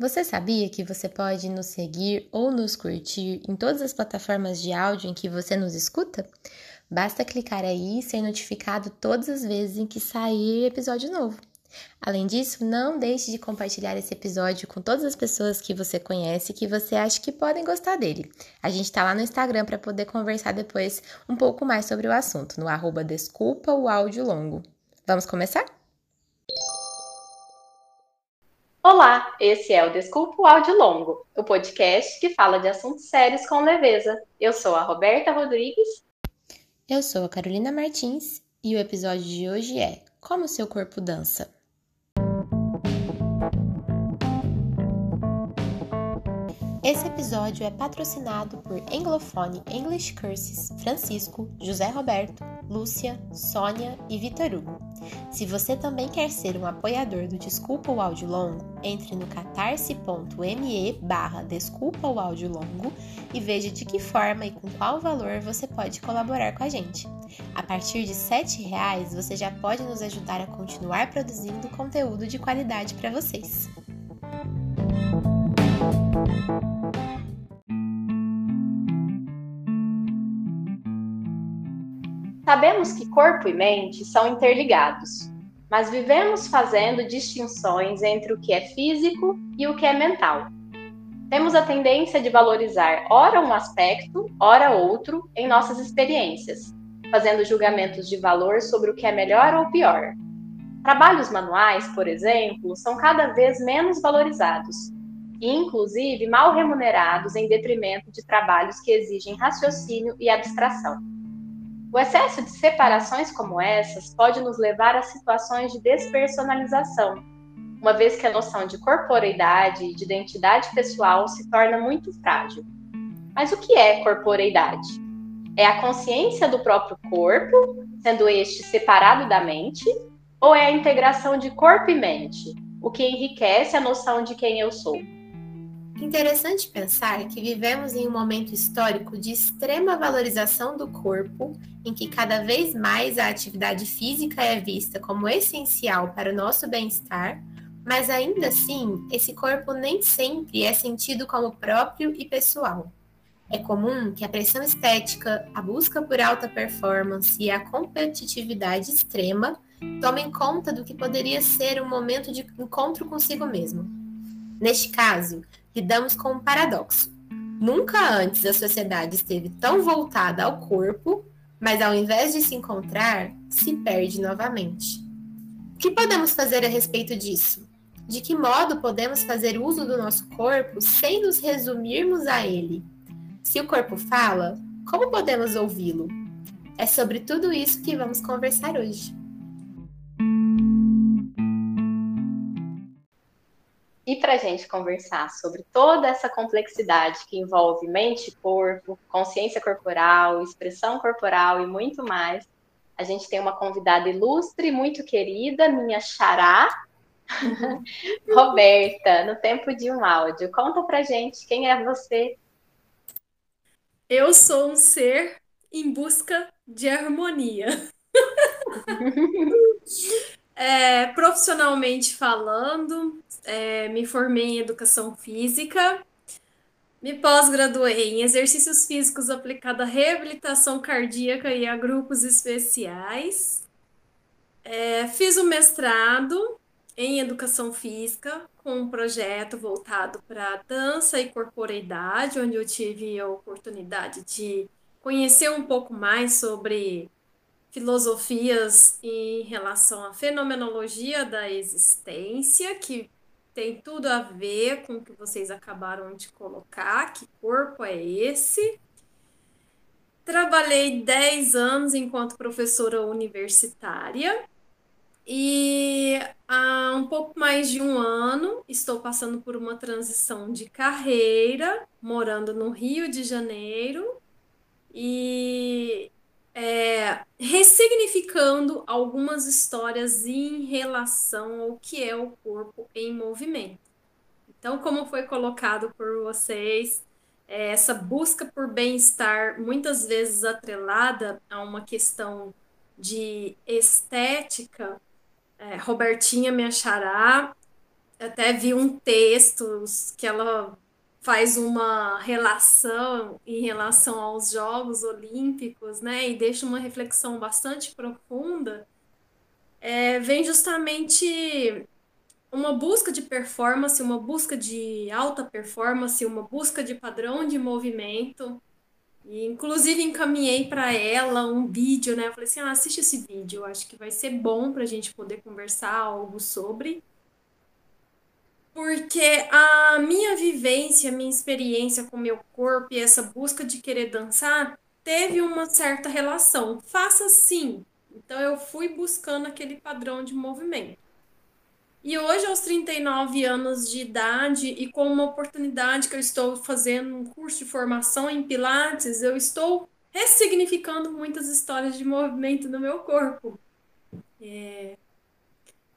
Você sabia que você pode nos seguir ou nos curtir em todas as plataformas de áudio em que você nos escuta? Basta clicar aí e ser notificado todas as vezes em que sair episódio novo. Além disso, não deixe de compartilhar esse episódio com todas as pessoas que você conhece e que você acha que podem gostar dele. A gente tá lá no Instagram para poder conversar depois um pouco mais sobre o assunto, no @desculpaoaudiolongo. Vamos começar? Olá, esse é o Desculpa o Áudio Longo, o podcast que fala de assuntos sérios com leveza. Eu sou a Roberta Rodrigues. Eu sou a Carolina Martins e o episódio de hoje é Como Seu Corpo Dança. Esse episódio é patrocinado por Anglofone, English Curses, Francisco, José Roberto, Lúcia, Sônia e Vitor Hugo. Se você também quer ser um apoiador do Desculpa o Áudio Longo, entre no catarse.me/Desculpa o Áudio Longo e veja de que forma e com qual valor você pode colaborar com a gente. A partir de R$ 7,00 você já pode nos ajudar a continuar produzindo conteúdo de qualidade para vocês. Sabemos que corpo e mente são interligados, mas vivemos fazendo distinções entre o que é físico e o que é mental. Temos a tendência de valorizar ora um aspecto, ora outro em nossas experiências, fazendo julgamentos de valor sobre o que é melhor ou pior. Trabalhos manuais, por exemplo, são cada vez menos valorizados e, inclusive, mal remunerados em detrimento de trabalhos que exigem raciocínio e abstração. O excesso de separações como essas pode nos levar a situações de despersonalização, uma vez que a noção de corporeidade e de identidade pessoal se torna muito frágil. Mas o que é corporeidade? É a consciência do próprio corpo, sendo este separado da mente, ou é a integração de corpo e mente, o que enriquece a noção de quem eu sou? Interessante pensar que vivemos em um momento histórico de extrema valorização do corpo, em que cada vez mais a atividade física é vista como essencial para o nosso bem-estar, mas ainda assim, esse corpo nem sempre é sentido como próprio e pessoal. É comum que a pressão estética, a busca por alta performance e a competitividade extrema tomem conta do que poderia ser um momento de encontro consigo mesmo. Neste caso, lidamos com um paradoxo. Nunca antes a sociedade esteve tão voltada ao corpo, mas ao invés de se encontrar, se perde novamente. O que podemos fazer a respeito disso? De que modo podemos fazer uso do nosso corpo sem nos resumirmos a ele? Se o corpo fala, como podemos ouvi-lo? É sobre tudo isso que vamos conversar hoje. E para a gente conversar sobre toda essa complexidade que envolve mente e corpo, consciência corporal, expressão corporal e muito mais, a gente tem uma convidada ilustre, muito querida, minha xará, Roberta, no tempo de um áudio. Conta para a gente quem é você. Eu sou um ser em busca de harmonia. Profissionalmente falando, me formei em educação física, me pós-graduei em exercícios físicos aplicados à reabilitação cardíaca e a grupos especiais, fiz um mestrado em educação física com um projeto voltado para dança e corporeidade, onde eu tive a oportunidade de conhecer um pouco mais sobre filosofias em relação à fenomenologia da existência, que tem tudo a ver com o que vocês acabaram de colocar, que corpo é esse. Trabalhei 10 anos enquanto professora universitária e há um pouco mais de um ano estou passando por uma transição de carreira, morando no Rio de Janeiro e ressignificando algumas histórias em relação ao que é o corpo em movimento. Então, como foi colocado por vocês, essa busca por bem-estar, muitas vezes atrelada a uma questão de estética, Robertinha, minha xará, Até vi um texto que ela faz uma relação em relação aos Jogos Olímpicos, né? E deixa uma reflexão bastante profunda. Vem justamente uma busca de performance, uma busca de alta performance, uma busca de padrão de movimento. E, inclusive, encaminhei para ela um vídeo, né? Eu falei assim, assiste esse vídeo, eu acho que vai ser bom para a gente poder conversar algo sobre. Porque a minha vivência, a minha experiência com o meu corpo e essa busca de querer dançar teve uma certa relação. Faça assim. Então, eu fui buscando aquele padrão de movimento. E hoje, aos 39 anos de idade, e com uma oportunidade que eu estou fazendo um curso de formação em Pilates, eu estou ressignificando muitas histórias de movimento no meu corpo.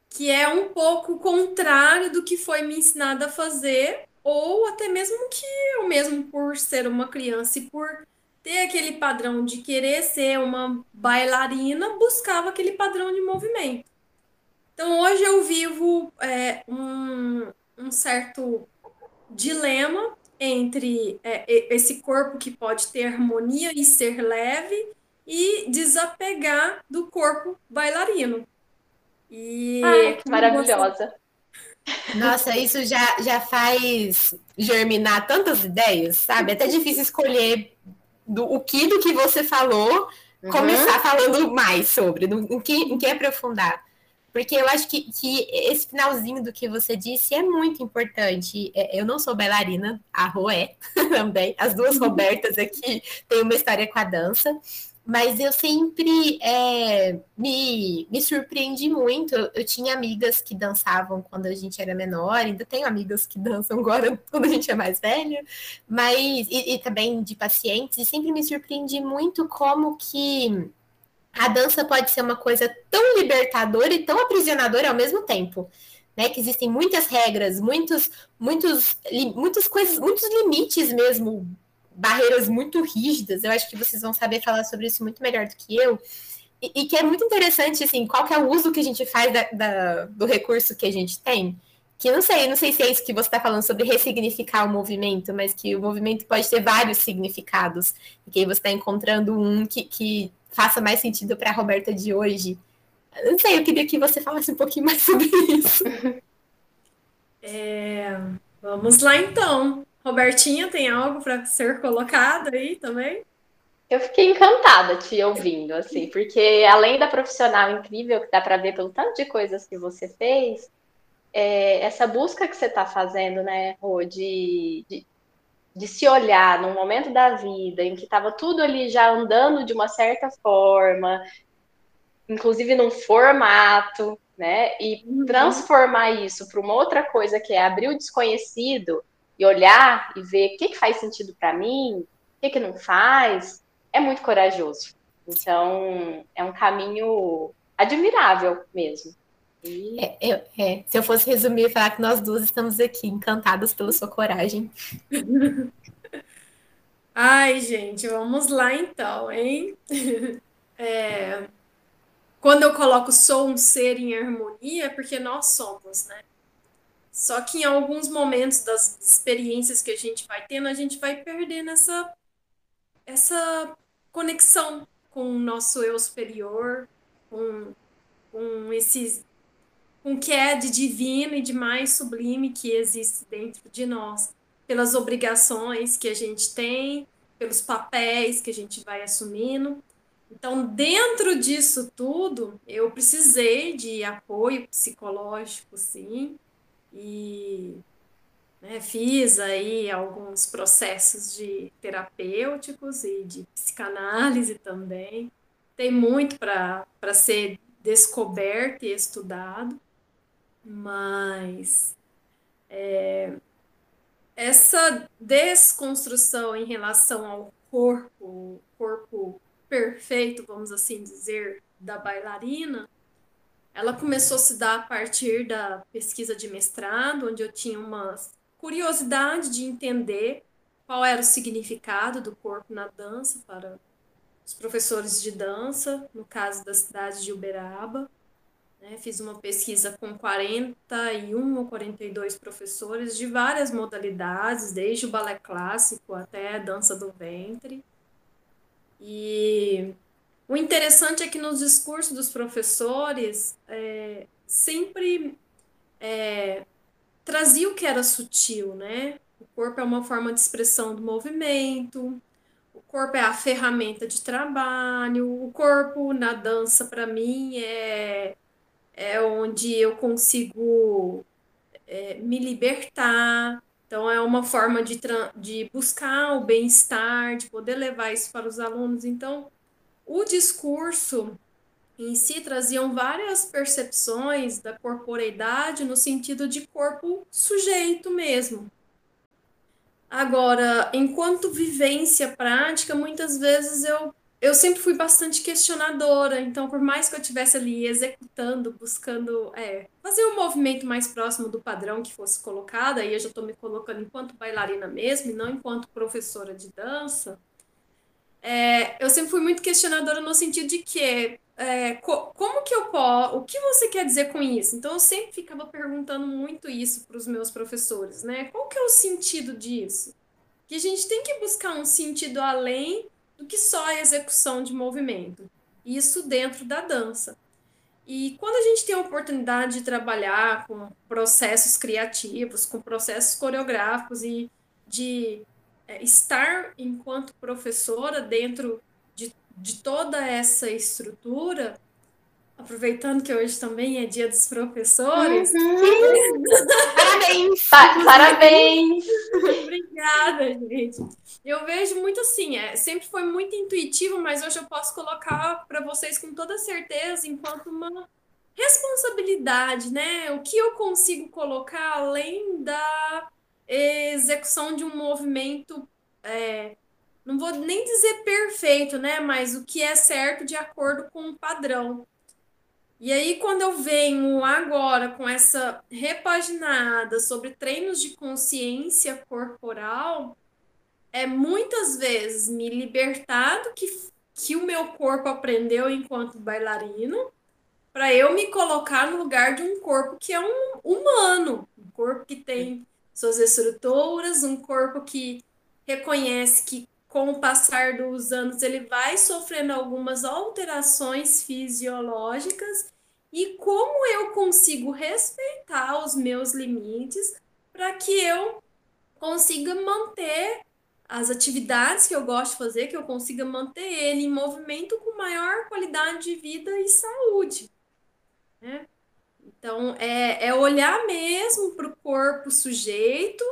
Que é um pouco contrário do que foi me ensinado a fazer, ou até mesmo que eu mesmo, por ser uma criança e por ter aquele padrão de querer ser uma bailarina, buscava aquele padrão de movimento. Então, hoje eu vivo um certo dilema entre esse corpo que pode ter harmonia e ser leve e desapegar do corpo bailarino. E... Ai, que maravilhosa. Nossa, isso já faz germinar tantas ideias, sabe? É até difícil escolher do que você falou, começar falando mais sobre, em que aprofundar. Porque eu acho que esse finalzinho do que você disse é muito importante. Eu não sou bailarina, a Rô é também. As duas Robertas aqui têm uma história com a dança. Mas eu sempre me surpreendi muito. Eu tinha amigas que dançavam quando a gente era menor, ainda tenho amigas que dançam agora quando a gente é mais velho, mas, e também de pacientes, e sempre me surpreendi muito como que a dança pode ser uma coisa tão libertadora e tão aprisionadora ao mesmo tempo. Né, que existem muitas regras, muitas coisas, muitos limites mesmo, barreiras muito rígidas. Eu acho que vocês vão saber falar sobre isso muito melhor do que eu, e que é muito interessante, assim, qual que é o uso que a gente faz do recurso que a gente tem, que não sei se é isso que você está falando sobre ressignificar o movimento, mas que o movimento pode ter vários significados, e que aí você está encontrando um que faça mais sentido para a Roberta de hoje. Não sei, eu queria que você falasse um pouquinho mais sobre isso. Vamos lá, então. Robertinha, tem algo para ser colocado aí também? Eu fiquei encantada te ouvindo, assim, porque além da profissional incrível que dá para ver pelo tanto de coisas que você fez, essa busca que você está fazendo, né, Rô, de se olhar num momento da vida em que estava tudo ali já andando de uma certa forma, inclusive num formato, né, e transformar isso para uma outra coisa que é abrir o desconhecido, e olhar e ver o que faz sentido para mim, o que não faz, é muito corajoso. Então, é um caminho admirável mesmo. E... Se eu fosse resumir e falar que nós duas estamos aqui, encantadas pela sua coragem. Ai, gente, vamos lá então, hein? Quando eu coloco sou um ser em harmonia, é porque nós somos, né? Só que em alguns momentos das experiências que a gente vai tendo, a gente vai perdendo essa conexão com o nosso eu superior, com o que é de divino e de mais sublime que existe dentro de nós. Pelas obrigações que a gente tem, pelos papéis que a gente vai assumindo. Então, dentro disso tudo, eu precisei de apoio psicológico, sim. E fiz aí alguns processos de terapêuticos e de psicanálise também. Tem muito para ser descoberto e estudado, mas essa desconstrução em relação ao corpo perfeito, vamos assim dizer, da bailarina, ela começou a se dar a partir da pesquisa de mestrado, onde eu tinha uma curiosidade de entender qual era o significado do corpo na dança para os professores de dança, no caso da cidade de Uberaba. né? Fiz uma pesquisa com 41 ou 42 professores de várias modalidades, desde o balé clássico até a dança do ventre. E o interessante é que nos discursos dos professores sempre trazia o que era sutil, né? O corpo é uma forma de expressão do movimento, o corpo é a ferramenta de trabalho, o corpo na dança, para mim, é onde eu consigo me libertar. Então, é uma forma de buscar o bem-estar, de poder levar isso para os alunos. Então, o discurso em si traziam várias percepções da corporeidade no sentido de corpo sujeito mesmo. Agora, enquanto vivência prática, muitas vezes eu sempre fui bastante questionadora. Então, por mais que eu estivesse ali executando, buscando fazer um movimento mais próximo do padrão que fosse colocado, aí eu já estou me colocando enquanto bailarina mesmo, e não enquanto professora de dança, eu sempre fui muito questionadora no sentido de que, como que eu posso, o que você quer dizer com isso? Então, eu sempre ficava perguntando muito isso para os meus professores, né? Qual que é o sentido disso? Que a gente tem que buscar um sentido além do que só a execução de movimento. Isso dentro da dança. E quando a gente tem a oportunidade de trabalhar com processos criativos, com processos coreográficos e de estar enquanto professora dentro de toda essa estrutura, aproveitando que hoje também é dia dos professores. Uhum. Parabéns! Parabéns! Obrigada, gente. Eu vejo muito assim, sempre foi muito intuitivo, mas hoje eu posso colocar para vocês com toda certeza enquanto uma responsabilidade, né? O que eu consigo colocar além da execução de um movimento, não vou nem dizer perfeito, né? Mas o que é certo de acordo com o padrão. E aí, quando eu venho agora com essa repaginada sobre treinos de consciência corporal, é muitas vezes me libertar do que o meu corpo aprendeu enquanto bailarino, para eu me colocar no lugar de um corpo que é um humano, um corpo que tem suas estruturas, um corpo que reconhece que com o passar dos anos, ele vai sofrendo algumas alterações fisiológicas e como eu consigo respeitar os meus limites para que eu consiga manter as atividades que eu gosto de fazer, que eu consiga manter ele em movimento com maior qualidade de vida e saúde, né? Então, é olhar mesmo para o corpo sujeito.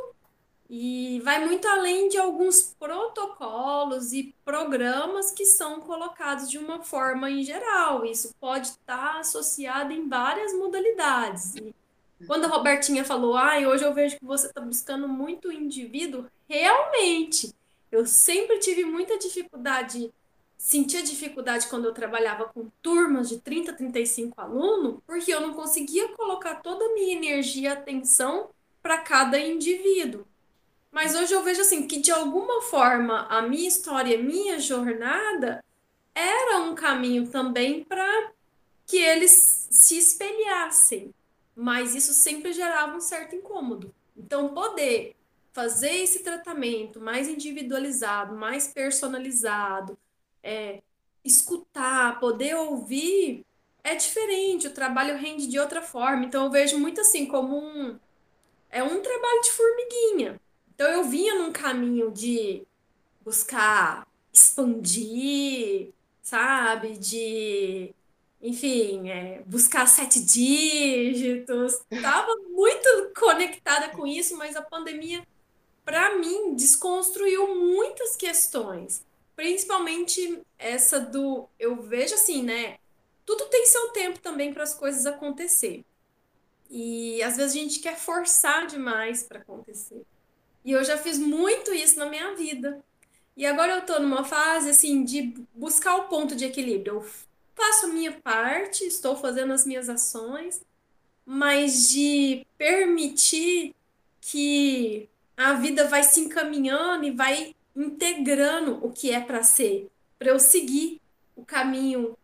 E vai muito além de alguns protocolos e programas que são colocados de uma forma em geral. Isso pode estar associado em várias modalidades. E quando a Robertinha falou, hoje eu vejo que você está buscando muito o indivíduo, realmente, eu sempre tive muita dificuldade, sentia dificuldade quando eu trabalhava com turmas de 30, 35 alunos, porque eu não conseguia colocar toda a minha energia e atenção para cada indivíduo. Mas hoje eu vejo assim, que de alguma forma a minha história, a minha jornada era um caminho também para que eles se espelhassem, mas isso sempre gerava um certo incômodo. Então poder fazer esse tratamento mais individualizado, mais personalizado, escutar, poder ouvir, é diferente, o trabalho rende de outra forma. Então eu vejo muito assim como um trabalho de formiguinha. Então, eu vinha num caminho de buscar expandir, sabe? De, enfim, buscar 7 dígitos. Estava muito conectada com isso, mas a pandemia, para mim, desconstruiu muitas questões. Principalmente essa eu vejo assim, né? Tudo tem seu tempo também para as coisas acontecer. E, às vezes, a gente quer forçar demais para acontecer. E eu já fiz muito isso na minha vida. E agora eu tô numa fase, assim, de buscar o ponto de equilíbrio. Eu faço a minha parte, estou fazendo as minhas ações, mas de permitir que a vida vai se encaminhando e vai integrando o que é para ser, para eu seguir o caminho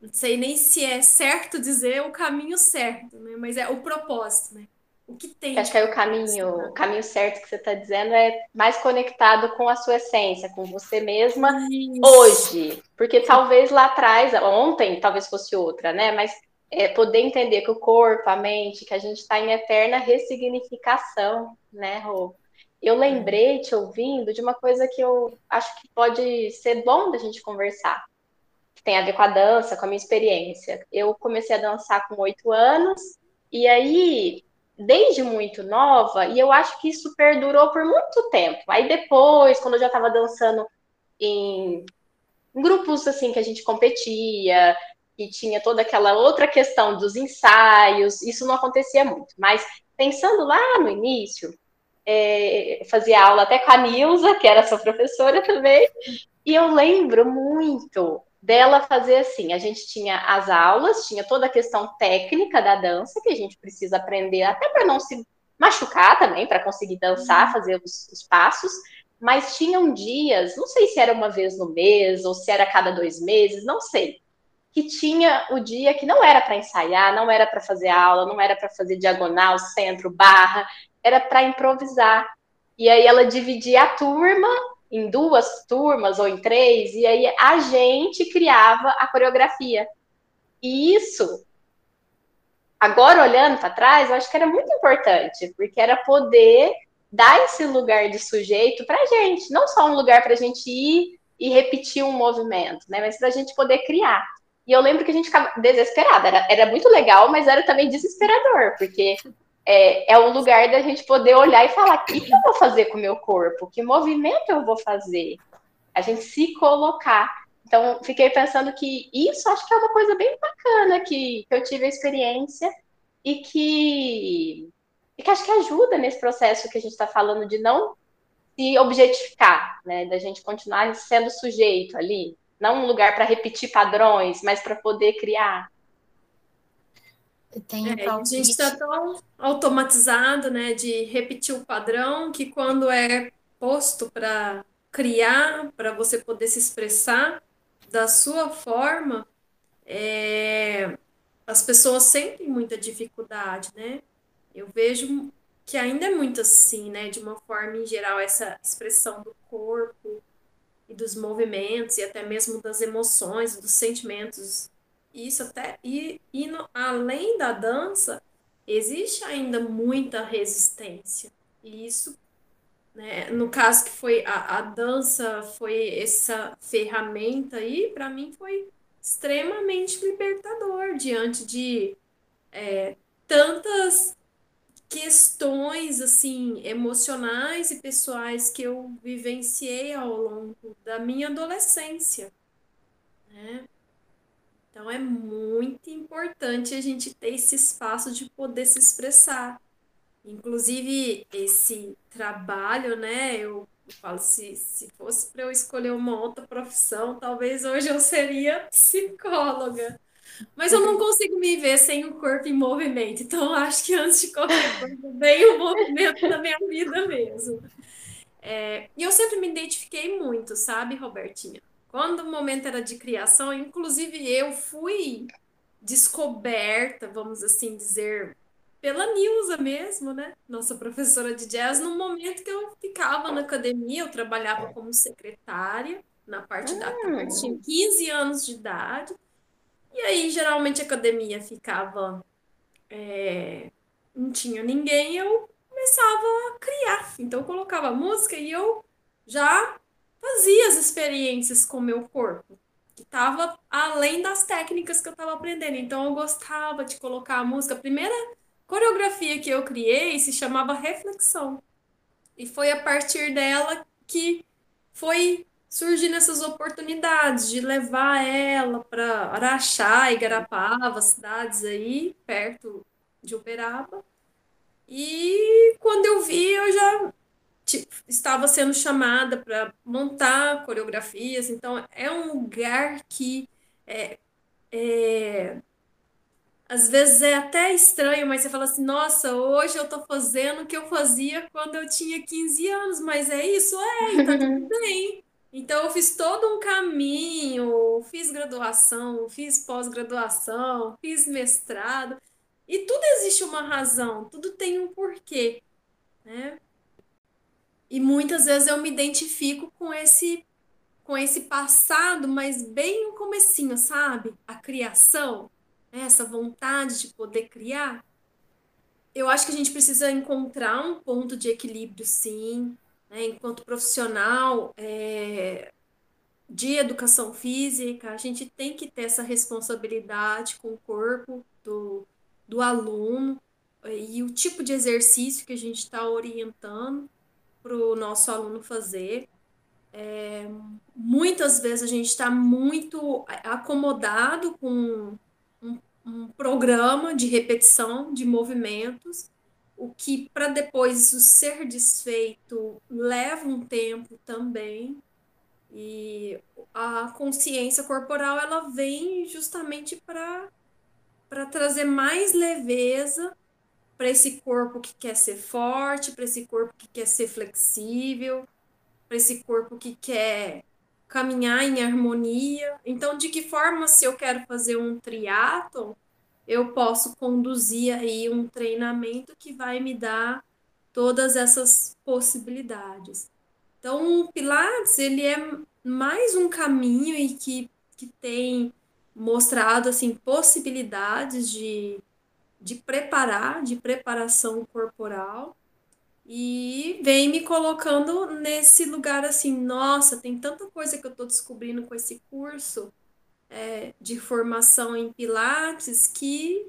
Não sei nem se é certo dizer o caminho certo, né? Mas é o propósito, né? O que tem. Acho que aí o caminho certo que você está dizendo é mais conectado com a sua essência, com você mesma hoje. Porque talvez lá atrás, ontem talvez fosse outra, né? Mas é poder entender que o corpo, a mente, que a gente está em eterna ressignificação, né, Rô? Eu lembrei, te ouvindo, de uma coisa que eu acho que pode ser bom da gente conversar. Tem a ver com a dança, com a minha experiência. Eu comecei a dançar com 8 anos, e aí, desde muito nova, e eu acho que isso perdurou por muito tempo. Aí depois, quando eu já estava dançando em grupos assim que a gente competia, e tinha toda aquela outra questão dos ensaios, isso não acontecia muito. Mas pensando lá no início, fazia aula até com a Nilza, que era sua professora também, e eu lembro muito dela fazer assim, a gente tinha as aulas, tinha toda a questão técnica da dança, que a gente precisa aprender até para não se machucar também, para conseguir dançar, fazer os passos, mas tinham dias, não sei se era uma vez no mês, ou se era a cada 2 meses, não sei, que tinha o dia que não era para ensaiar, não era para fazer aula, não era para fazer diagonal, centro, barra, era para improvisar. E aí ela dividia a turma em 2 turmas ou em 3, e aí a gente criava a coreografia. E isso, agora olhando para trás, eu acho que era muito importante, porque era poder dar esse lugar de sujeito para a gente, não só um lugar para a gente ir e repetir um movimento, né, mas para a gente poder criar. E eu lembro que a gente ficava desesperada, era muito legal, mas era também desesperador, porque é um lugar da gente poder olhar e falar, o que eu vou fazer com o meu corpo? Que movimento eu vou fazer? A gente se colocar. Então, fiquei pensando que isso acho que é uma coisa bem bacana, que eu tive a experiência e que acho que ajuda nesse processo que a gente está falando de não se objetificar, né? Da gente continuar sendo sujeito ali. Não um lugar para repetir padrões, mas para poder criar. A gente está tão automatizado, né, de repetir o padrão, que quando é posto para criar, para você poder se expressar da sua forma, as pessoas sentem muita dificuldade, né? Eu vejo que ainda é muito assim, né, de uma forma em geral, essa expressão do corpo, e dos movimentos, e até mesmo das emoções, dos sentimentos. Isso até, além da dança, existe ainda muita resistência. E isso, né, no caso que foi a dança, foi essa ferramenta aí, para mim foi extremamente libertador, diante de tantas questões, assim, emocionais e pessoais que eu vivenciei ao longo da minha adolescência, né? Então, é muito importante a gente ter esse espaço de poder se expressar. Inclusive, esse trabalho, né? Eu falo, se fosse para eu escolher uma outra profissão, talvez hoje eu seria psicóloga. Mas eu não consigo me ver sem o corpo em movimento. Então, acho que antes de qualquer coisa, vem o movimento da minha vida mesmo. E eu sempre me identifiquei muito, sabe, Robertinha? Quando o momento era de criação, inclusive eu fui descoberta, vamos assim dizer, pela Nilza mesmo, né? Nossa professora de jazz, no momento que eu ficava na academia, eu trabalhava como secretária, na parte da tarde, tinha 15 anos de idade. E aí, geralmente, a academia ficava... não tinha ninguém, eu começava a criar. Então, eu colocava música e eu já fazia as experiências com o meu corpo, que estava além das técnicas que eu estava aprendendo. Então, eu gostava de colocar a música. A primeira coreografia que eu criei se chamava Reflexão. E foi a partir dela que foi surgindo essas oportunidades de levar ela para Araxá, Igarapava, cidades aí perto de Uberaba. E quando eu vi, eu já estava sendo chamada para montar coreografias. Então, é um lugar que, às vezes, é até estranho, mas você fala assim, nossa, hoje eu estou fazendo o que eu fazia quando eu tinha 15 anos, mas é isso? Então, tudo bem. Então, eu fiz todo um caminho, fiz graduação, fiz pós-graduação, fiz mestrado. E tudo existe uma razão, tudo tem um porquê, né? E muitas vezes eu me identifico com esse passado, mas bem no comecinho, sabe? A criação, né? Essa vontade de poder criar. Eu acho que a gente precisa encontrar um ponto de equilíbrio, sim, né? Enquanto profissional de educação física, a gente tem que ter essa responsabilidade com o corpo do aluno e o tipo de exercício que a gente está orientando para o nosso aluno fazer. Muitas vezes a gente está muito acomodado com um programa de repetição de movimentos, o que, para depois isso ser desfeito, leva um tempo também. E a consciência corporal, ela vem justamente para trazer mais leveza para esse corpo que quer ser forte, para esse corpo que quer ser flexível, para esse corpo que quer caminhar em harmonia. Então, de que forma, se eu quero fazer um triatlon, eu posso conduzir aí um treinamento que vai me dar todas essas possibilidades. Então, o Pilates, ele é mais um caminho e que tem mostrado assim, possibilidades de preparar, de preparação corporal, e vem me colocando nesse lugar assim, nossa, tem tanta coisa que eu estou descobrindo com esse curso de formação em Pilates que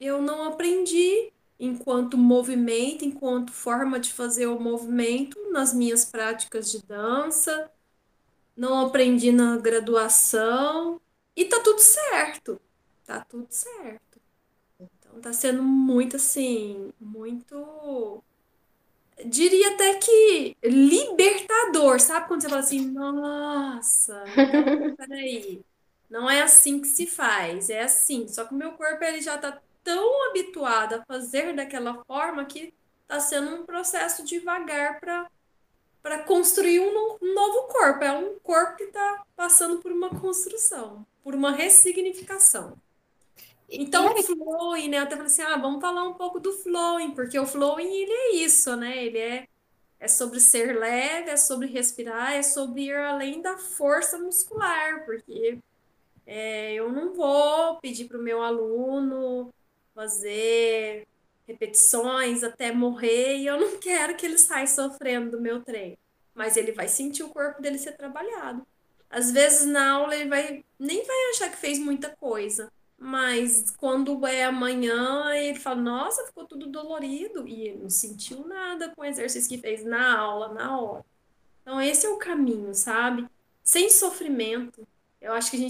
eu não aprendi enquanto movimento, enquanto forma de fazer o movimento nas minhas práticas de dança, não aprendi na graduação, e tá tudo certo, tá tudo certo. Então, tá sendo muito, assim, muito... Diria até que libertador, sabe? Quando você fala assim, nossa, peraí, não é assim que se faz, é assim. Só que o meu corpo, ele já tá tão habituado a fazer daquela forma que tá sendo um processo devagar para construir um novo corpo. É um corpo que tá passando por uma construção, por uma ressignificação. Então, o flowing, né? Eu até falei assim, vamos falar um pouco do flowing, porque o flowing, ele é isso, né? Ele é sobre ser leve, é sobre respirar, é sobre ir além da força muscular, porque eu não vou pedir para o meu aluno fazer repetições até morrer, e eu não quero que ele saia sofrendo do meu treino. Mas ele vai sentir o corpo dele ser trabalhado. Às vezes, na aula, ele nem vai achar que fez muita coisa. Mas quando é amanhã, ele fala, nossa, ficou tudo dolorido. E não sentiu nada com o exercício que fez na aula, na hora. Então, esse é o caminho, sabe? Sem sofrimento. Eu acho que a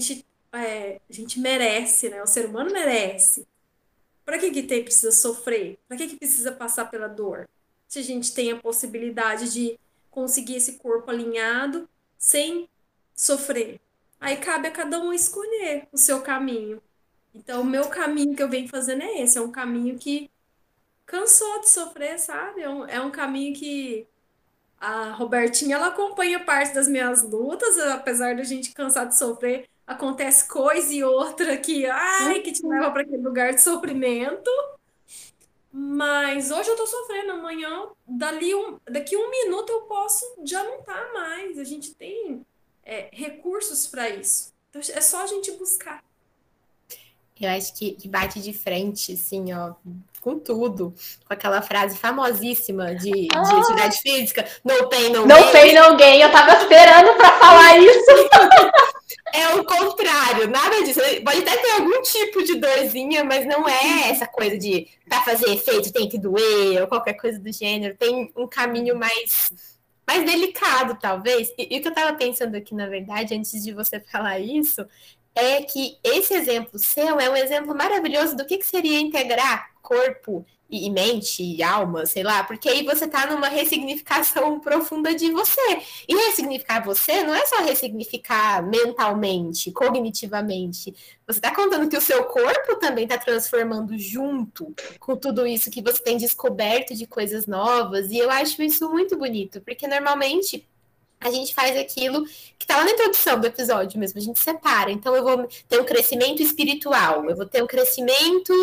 gente merece, né? O ser humano merece. Para que precisa sofrer? Para que precisa passar pela dor? Se a gente tem a possibilidade de conseguir esse corpo alinhado sem sofrer. Aí cabe a cada um escolher o seu caminho. Então, o meu caminho que eu venho fazendo é esse. É um caminho que cansou de sofrer, sabe? É um caminho que a Robertinha, ela acompanha parte das minhas lutas, apesar da gente cansar de sofrer, acontece coisa e outra que te leva para aquele lugar de sofrimento. Mas hoje eu tô sofrendo, amanhã, daqui um minuto eu posso já não estar mais. A gente tem recursos para isso. Então, é só a gente buscar. Eu acho que bate de frente, assim, ó, com tudo. Com aquela frase famosíssima de atividade física. No pain, no gain. No pain, no gain. Eu tava esperando pra falar isso. É o contrário. Nada disso. Pode até ter algum tipo de dorzinha, mas não é essa coisa de pra fazer efeito tem que doer ou qualquer coisa do gênero. Tem um caminho mais delicado, talvez. E o que eu tava pensando aqui, na verdade, antes de você falar isso... é que esse exemplo seu é um exemplo maravilhoso do que seria integrar corpo e mente e alma, sei lá, porque aí você está numa ressignificação profunda de você. E ressignificar você não é só ressignificar mentalmente, cognitivamente. Você está contando que o seu corpo também está transformando junto com tudo isso que você tem descoberto de coisas novas. E eu acho isso muito bonito, porque normalmente... a gente faz aquilo que tá lá na introdução do episódio mesmo, a gente separa. Então eu vou ter um crescimento espiritual, eu vou ter um crescimento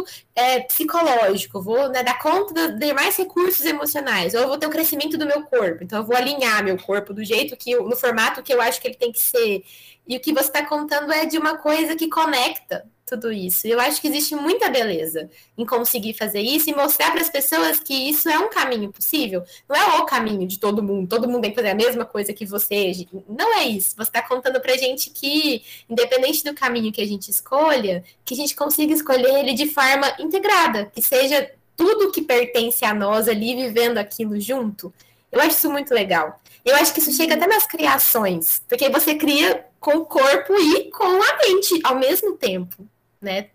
psicológico, eu vou dar conta de demais recursos emocionais, ou eu vou ter um crescimento do meu corpo, então eu vou alinhar meu corpo do jeito que, no formato que eu acho que ele tem que ser. E o que você tá contando é de uma coisa que conecta tudo isso. Eu acho que existe muita beleza em conseguir fazer isso e mostrar para as pessoas que isso é um caminho possível. Não é o caminho de todo mundo tem que fazer a mesma coisa que você. Não é isso. Você está contando para a gente que, independente do caminho que a gente escolha, que a gente consiga escolher ele de forma integrada, que seja tudo que pertence a nós ali, vivendo aquilo junto. Eu acho isso muito legal. Eu acho que isso chega até nas criações, porque você cria com o corpo e com a mente ao mesmo tempo, né?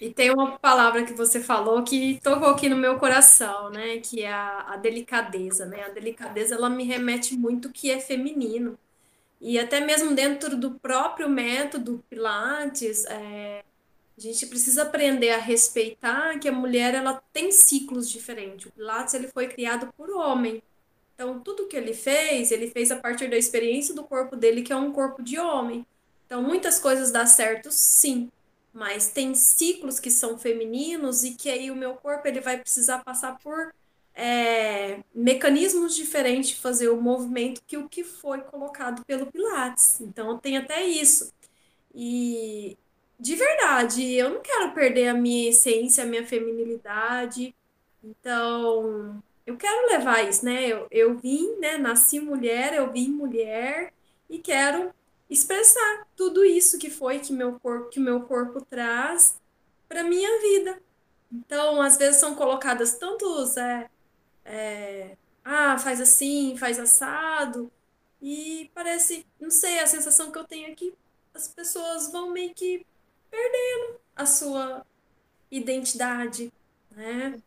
E tem uma palavra que você falou que tocou aqui no meu coração, né? Que é a delicadeza, né? A delicadeza, ela me remete muito que é feminino. E até mesmo dentro do próprio método Pilates, a gente precisa aprender a respeitar que a mulher, ela tem ciclos diferentes. O Pilates, ele foi criado por homem. Então, tudo que ele fez a partir da experiência do corpo dele, que é um corpo de homem. Então, muitas coisas dá certo, sim. Mas tem ciclos que são femininos e que aí o meu corpo, ele vai precisar passar por mecanismos diferentes de fazer o movimento que o que foi colocado pelo Pilates. Então, tem até isso. E, de verdade, eu não quero perder a minha essência, a minha feminilidade. Então... eu quero levar isso, né? Eu vim, né? Nasci mulher, eu vim mulher e quero expressar tudo isso que foi que meu corpo traz para minha vida. Então, às vezes são colocadas tantos, faz assim, faz assado e parece, não sei, a sensação que eu tenho é que as pessoas vão meio que perdendo a sua identidade, né?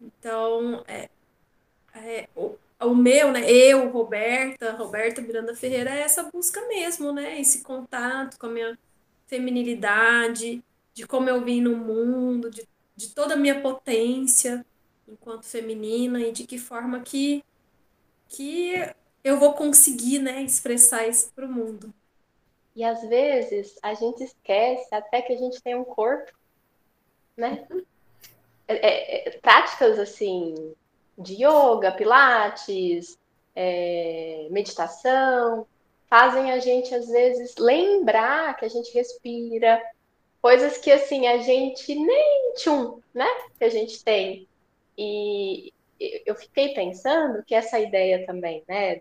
Então, o meu, né? Eu, Roberta Miranda Ferreira, é essa busca mesmo, né? Esse contato com a minha feminilidade, de como eu vim no mundo, de toda a minha potência enquanto feminina e de que forma que eu vou conseguir, né, expressar isso para o mundo. E às vezes a gente esquece até que a gente tem um corpo, né? Práticas assim... de yoga, pilates, meditação, fazem a gente, às vezes, lembrar que a gente respira, coisas que, assim, a gente nem né, que a gente tem. E eu fiquei pensando que essa ideia também, né,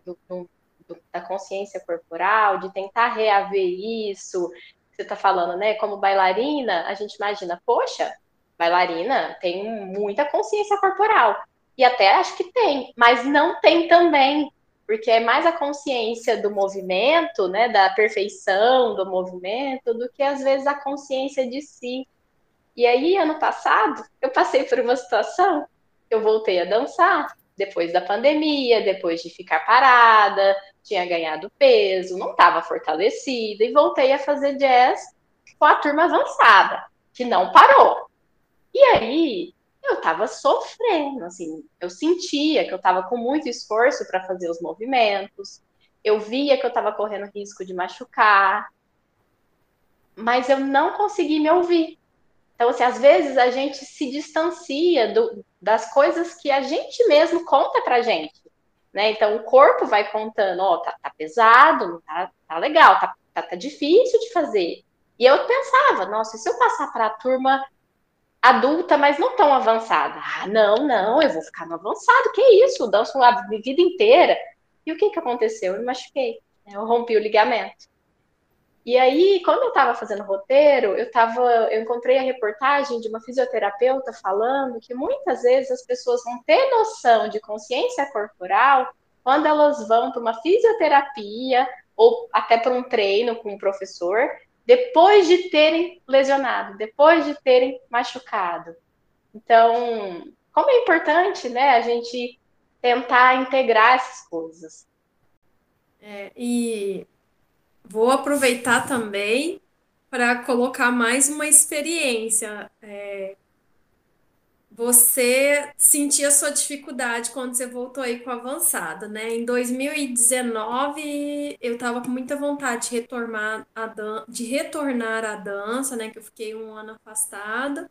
da consciência corporal, de tentar reaver isso, que você está falando, né, como bailarina, a gente imagina, poxa, bailarina tem muita consciência corporal. E até acho que tem, mas não tem também, porque é mais a consciência do movimento, né, da perfeição do movimento, do que às vezes a consciência de si. E aí, ano passado, eu passei por uma situação, eu voltei a dançar, depois da pandemia, depois de ficar parada, tinha ganhado peso, não estava fortalecida, e voltei a fazer jazz com a turma avançada, que não parou. E aí... eu estava sofrendo, assim, eu sentia que eu estava com muito esforço para fazer os movimentos, eu via que eu estava correndo risco de machucar, mas eu não consegui me ouvir. Então, assim, às vezes a gente se distancia das coisas que a gente mesmo conta para a gente, né? Então, o corpo vai contando, tá pesado, tá legal, tá difícil de fazer. E eu pensava, nossa, e se eu passar para a turma adulta, mas não tão avançada. Ah, não, eu vou ficar no avançado, que isso? Eu danço a vida inteira. E o que aconteceu? Eu me machuquei, eu rompi o ligamento. E aí, quando eu estava fazendo roteiro, eu encontrei a reportagem de uma fisioterapeuta falando que muitas vezes as pessoas vão ter noção de consciência corporal quando elas vão para uma fisioterapia ou até para um treino com um professor, depois de terem lesionado, depois de terem machucado. Então, como é importante, né, a gente tentar integrar essas coisas. E vou aproveitar também para colocar mais uma experiência Você sentia sua dificuldade quando você voltou aí com o avançado, né? Em 2019, eu tava com muita vontade de retornar à dança, né? Que eu fiquei um ano afastada.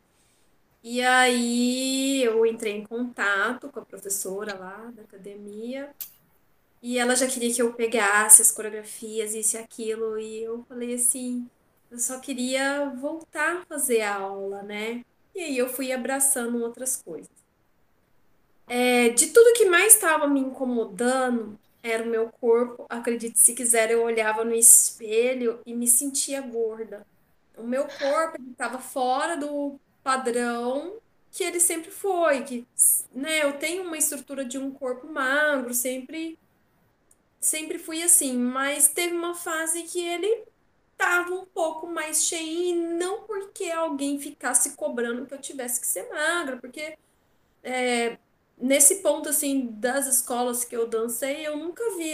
E aí eu entrei em contato com a professora lá da academia. E ela já queria que eu pegasse as coreografias, isso e aquilo. E eu falei assim, eu só queria voltar a fazer a aula, né? E aí eu fui abraçando outras coisas. De tudo que mais estava me incomodando, era o meu corpo. Acredite se quiser, eu olhava no espelho e me sentia gorda. O meu corpo estava fora do padrão que ele sempre foi. Que, né, eu tenho uma estrutura de um corpo magro, sempre fui assim. Mas teve uma fase que ele estava um pouco mais cheio, não porque alguém ficasse cobrando que eu tivesse que ser magra, porque nesse ponto, assim, das escolas que eu dancei, eu nunca vi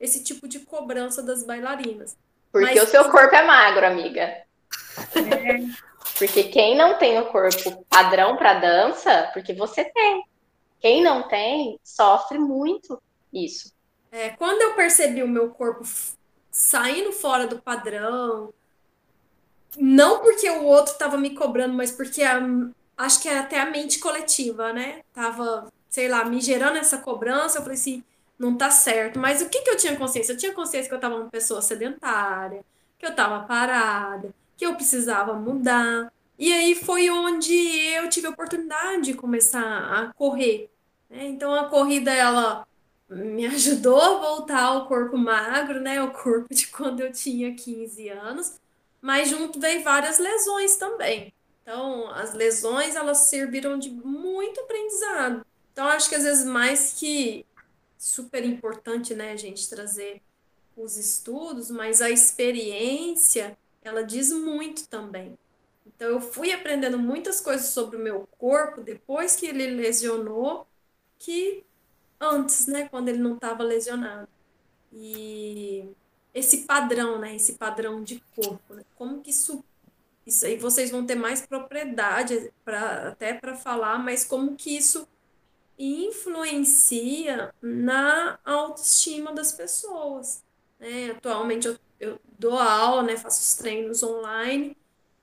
esse tipo de cobrança das bailarinas. Porque mas o seu corpo é magro, amiga. Porque quem não tem o corpo padrão para dança, porque você tem. Quem não tem, sofre muito isso. Quando eu percebi o meu corpo saindo fora do padrão, não porque o outro estava me cobrando, mas porque acho que até a mente coletiva, né? Tava, sei lá, me gerando essa cobrança. Eu falei assim, não tá certo. Mas o que eu tinha consciência? Eu tinha consciência que eu tava uma pessoa sedentária, que eu tava parada, que eu precisava mudar. E aí foi onde eu tive a oportunidade de começar a correr, né? Então a corrida, ela me ajudou a voltar ao corpo magro, né? O corpo de quando eu tinha 15 anos. Mas junto veio várias lesões também. Então, as lesões, elas serviram de muito aprendizado. Então, acho que às vezes mais que super importante, né, a gente trazer os estudos, mas a experiência, ela diz muito também. Então, eu fui aprendendo muitas coisas sobre o meu corpo depois que ele lesionou, que antes, né, quando ele não estava lesionado. E esse padrão, né, esse padrão de corpo, né, como que isso aí vocês vão ter mais propriedade até para falar, mas como que isso influencia na autoestima das pessoas, né? Atualmente eu dou aula, né, faço os treinos online,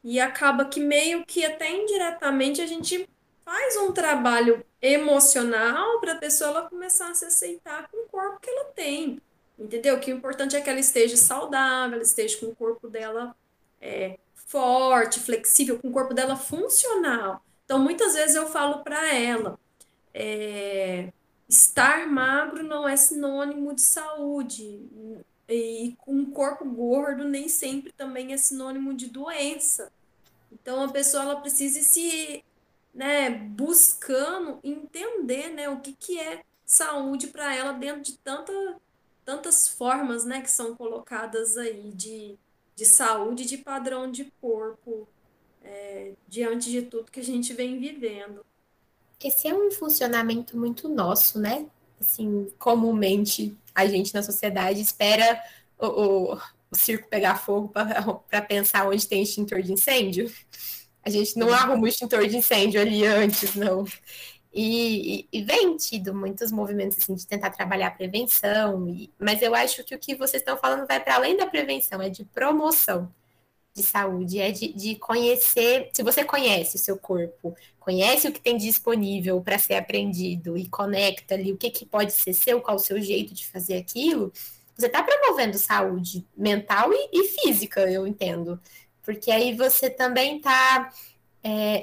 e acaba que meio que até indiretamente a gente faz um trabalho emocional para a pessoa ela começar a se aceitar com o corpo que ela tem, entendeu? Que o importante é que ela esteja saudável, ela esteja com o corpo dela forte, flexível, com o corpo dela funcional. Então, muitas vezes eu falo para ela, estar magro não é sinônimo de saúde, e um corpo gordo nem sempre também é sinônimo de doença. Então, a pessoa ela precisa se, né, buscando entender, né, o que é saúde para ela dentro de tantas formas, né, que são colocadas aí de saúde, de padrão de corpo, diante de tudo que a gente vem vivendo. Esse é um funcionamento muito nosso, né? Assim, comumente a gente na sociedade espera o circo pegar fogo para pensar onde tem extintor de incêndio. A gente não arruma o extintor de incêndio ali antes, não. E vem tido muitos movimentos assim, de tentar trabalhar a prevenção, mas eu acho que o que vocês estão falando vai para além da prevenção, é de promoção de saúde, é de conhecer. Se você conhece o seu corpo, conhece o que tem disponível para ser aprendido e conecta ali o que pode ser seu, qual o seu jeito de fazer aquilo, você está promovendo saúde mental e física, eu entendo. Porque aí você também está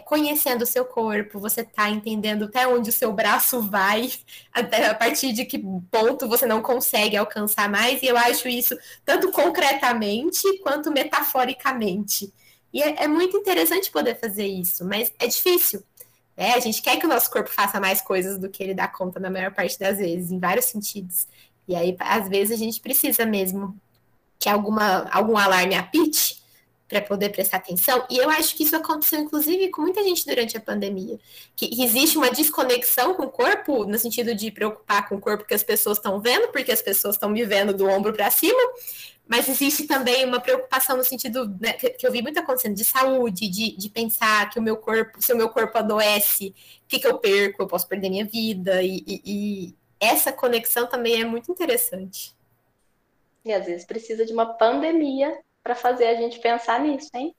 conhecendo o seu corpo, você está entendendo até onde o seu braço vai, até a partir de que ponto você não consegue alcançar mais, e eu acho isso tanto concretamente quanto metaforicamente. E é muito interessante poder fazer isso, mas é difícil, né? A gente quer que o nosso corpo faça mais coisas do que ele dá conta na maior parte das vezes, em vários sentidos. E aí, às vezes, a gente precisa mesmo que algum alarme apite, para poder prestar atenção. E eu acho que isso aconteceu, inclusive, com muita gente durante a pandemia. Que existe uma desconexão com o corpo, no sentido de preocupar com o corpo que as pessoas estão vendo, porque as pessoas estão me vendo do ombro para cima. Mas existe também uma preocupação no sentido, né, que eu vi muito acontecendo, de saúde, de pensar que o meu corpo, se o meu corpo adoece, o que eu perco? Eu posso perder minha vida. E essa conexão também é muito interessante. E às vezes precisa de uma pandemia para fazer a gente pensar nisso, hein?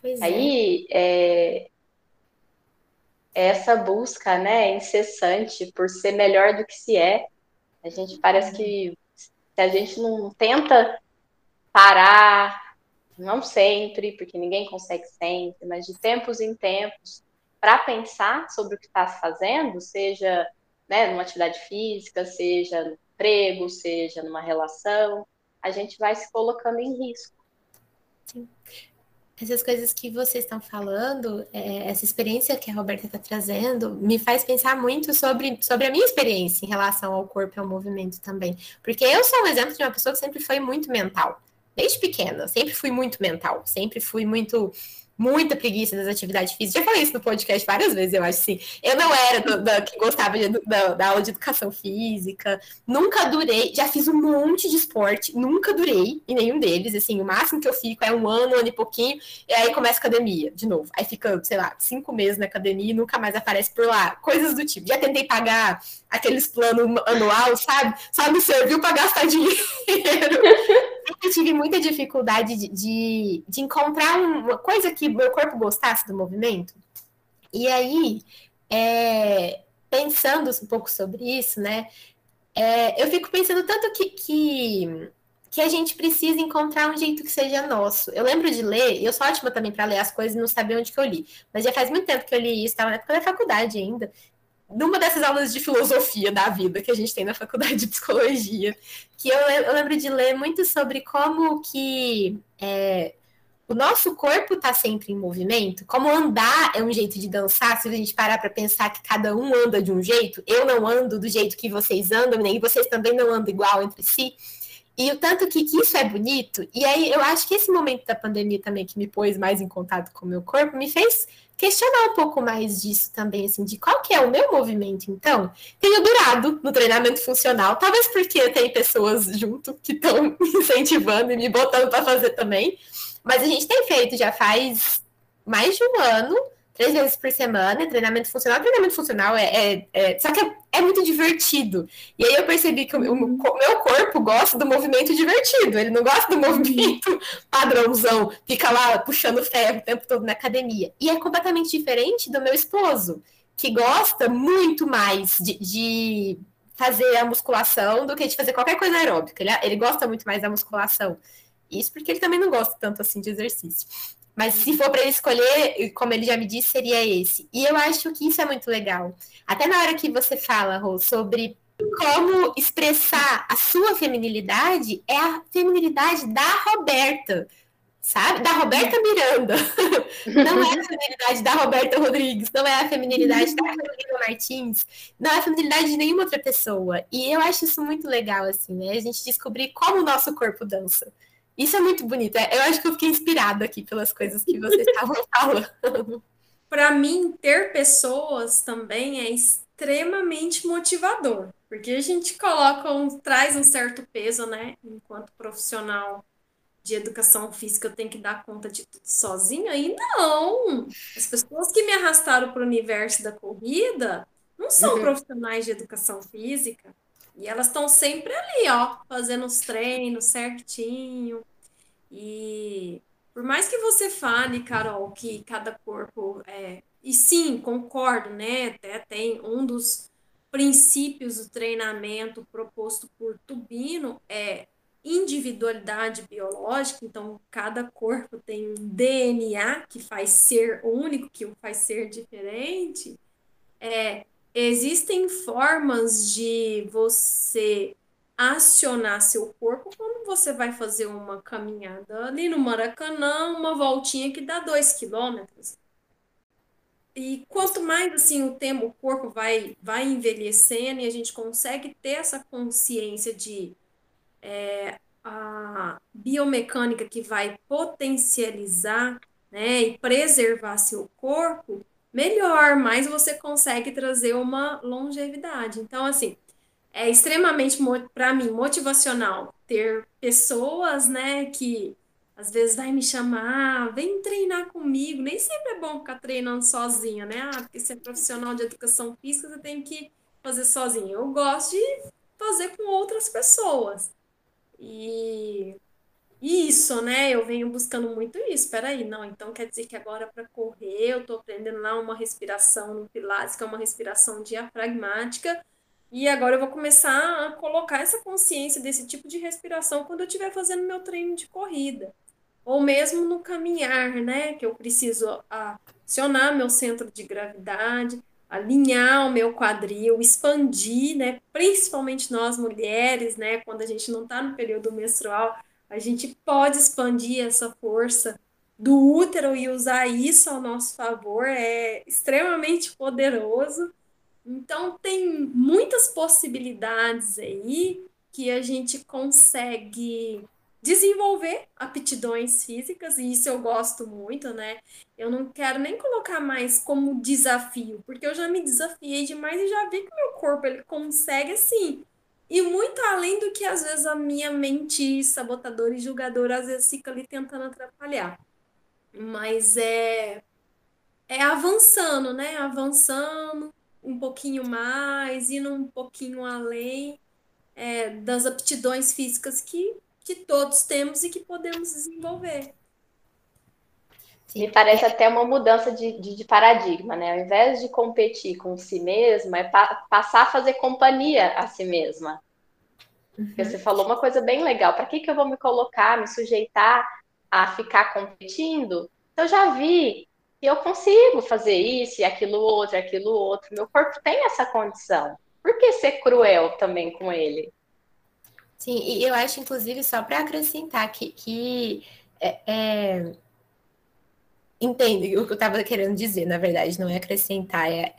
Pois aí, é. Essa busca, né, incessante por ser melhor do que se é, a gente parece que se a gente não tenta parar, não sempre, porque ninguém consegue sempre, mas de tempos em tempos, para pensar sobre o que está fazendo, seja, né, numa atividade física, seja no emprego, seja numa relação, a gente vai se colocando em risco. Sim. Essas coisas que vocês estão falando, essa experiência que a Roberta está trazendo, me faz pensar muito sobre a minha experiência em relação ao corpo e ao movimento também. Porque eu sou um exemplo de uma pessoa que sempre foi muito mental. Desde pequena, sempre fui muito mental. Sempre fui muita preguiça das atividades físicas. Já falei isso no podcast várias vezes, eu acho, assim. Eu não era que gostava da aula de educação física, nunca durei, já fiz um monte de esporte, nunca durei em nenhum deles, assim, o máximo que eu fico é um ano e pouquinho, e aí começa a academia, de novo. Aí fica, sei lá, 5 meses na academia e nunca mais aparece por lá, coisas do tipo. Já tentei pagar aqueles planos anual, sabe? Só me serviu para gastar dinheiro. Eu tive muita dificuldade de encontrar uma coisa que meu corpo gostasse do movimento. E aí, pensando um pouco sobre isso, né? Eu fico pensando tanto que a gente precisa encontrar um jeito que seja nosso. Eu lembro de ler, e eu sou ótima também para ler as coisas e não saber onde que eu li. Mas já faz muito tempo que eu li isso, estava na época da faculdade ainda. Numa dessas aulas de filosofia da vida que a gente tem na faculdade de psicologia, que eu lembro de ler muito sobre como que o nosso corpo está sempre em movimento, como andar é um jeito de dançar, se a gente parar para pensar que cada um anda de um jeito, eu não ando do jeito que vocês andam, nem vocês também não andam igual entre si, e o tanto que isso é bonito. E aí eu acho que esse momento da pandemia também, que me pôs mais em contato com o meu corpo, me fez questionar um pouco mais disso também, assim, de qual que é o meu movimento, então. Tenho durado no treinamento funcional, talvez porque tem pessoas junto que estão me incentivando e me botando para fazer também, mas a gente tem feito já faz mais de um ano, 3 vezes por semana, treinamento funcional. Treinamento funcional só que é muito divertido. E aí eu percebi que o meu corpo gosta do movimento divertido. Ele não gosta do movimento padrãozão, fica lá puxando ferro o tempo todo na academia. E é completamente diferente do meu esposo, que gosta muito mais de fazer a musculação do que de fazer qualquer coisa aeróbica. Ele gosta muito mais da musculação. Isso porque ele também não gosta tanto assim de exercício. Mas se for para ele escolher, como ele já me disse, seria esse. E eu acho que isso é muito legal. Até na hora que você fala, Rô, sobre como expressar a sua feminilidade, é a feminilidade da Roberta, sabe? Da Roberta Miranda. Não é a feminilidade da Roberta Rodrigues, não é a feminilidade da Carolina Martins, não é a feminilidade de nenhuma outra pessoa. E eu acho isso muito legal, assim, né? A gente descobrir como o nosso corpo dança. Isso é muito bonito. Eu acho que eu fiquei inspirada aqui pelas coisas que vocês estavam falando. Para mim, ter pessoas também é extremamente motivador, porque a gente traz um certo peso, né? Enquanto profissional de educação física, eu tenho que dar conta de tudo sozinha. E não! As pessoas que me arrastaram para o universo da corrida não são profissionais de educação física. E elas estão sempre ali, ó, fazendo os treinos certinho. E por mais que você fale, Carol, que cada corpo é... E sim, concordo, né? Até tem um dos princípios do treinamento proposto por Tubino é individualidade biológica. Então, cada corpo tem um DNA que faz ser único, que o faz ser diferente. Existem formas de você acionar seu corpo quando você vai fazer uma caminhada ali no Maracanã, uma voltinha que dá 2 km. E quanto mais assim o tempo, o corpo vai envelhecendo e a gente consegue ter essa consciência de a biomecânica que vai potencializar, né, e preservar seu corpo, melhor, mais você consegue trazer uma longevidade. Então, assim, é extremamente, para mim, motivacional ter pessoas, né, que às vezes vai me chamar, vem treinar comigo. Nem sempre é bom ficar treinando sozinha, né? Ah, porque você é profissional de educação física, você tem que fazer sozinha. Eu gosto de fazer com outras pessoas. E isso, né? Eu venho buscando muito isso. Peraí, não, então quer dizer que agora para correr eu tô aprendendo lá uma respiração no Pilates, que é uma respiração diafragmática, e agora eu vou começar a colocar essa consciência desse tipo de respiração quando eu estiver fazendo meu treino de corrida. Ou mesmo no caminhar, né? Que eu preciso acionar meu centro de gravidade, alinhar o meu quadril, expandir, né? Principalmente nós mulheres, né? Quando a gente não está no período menstrual, a gente pode expandir essa força do útero e usar isso ao nosso favor, é extremamente poderoso. Então, tem muitas possibilidades aí que a gente consegue desenvolver aptidões físicas, e isso eu gosto muito, né? Eu não quero nem colocar mais como desafio, porque eu já me desafiei demais e já vi que o meu corpo, ele consegue, assim, e muito além do que, às vezes, a minha mente sabotadora e julgadora, às vezes, fica ali tentando atrapalhar. Mas é avançando, né? Avançando um pouquinho mais, indo um pouquinho além das aptidões físicas que todos temos e que podemos desenvolver. Me parece até uma mudança de paradigma, né? Ao invés de competir com si mesma, é passar a fazer companhia a si mesma. Uhum. Você falou uma coisa bem legal. Para que eu vou me colocar, me sujeitar a ficar competindo? Eu já vi que eu consigo fazer isso e aquilo outro. Meu corpo tem essa condição. Por que ser cruel também com ele? Sim, e eu acho, inclusive, só para acrescentar que entendo o que eu estava querendo dizer, na verdade, não é acrescentar, é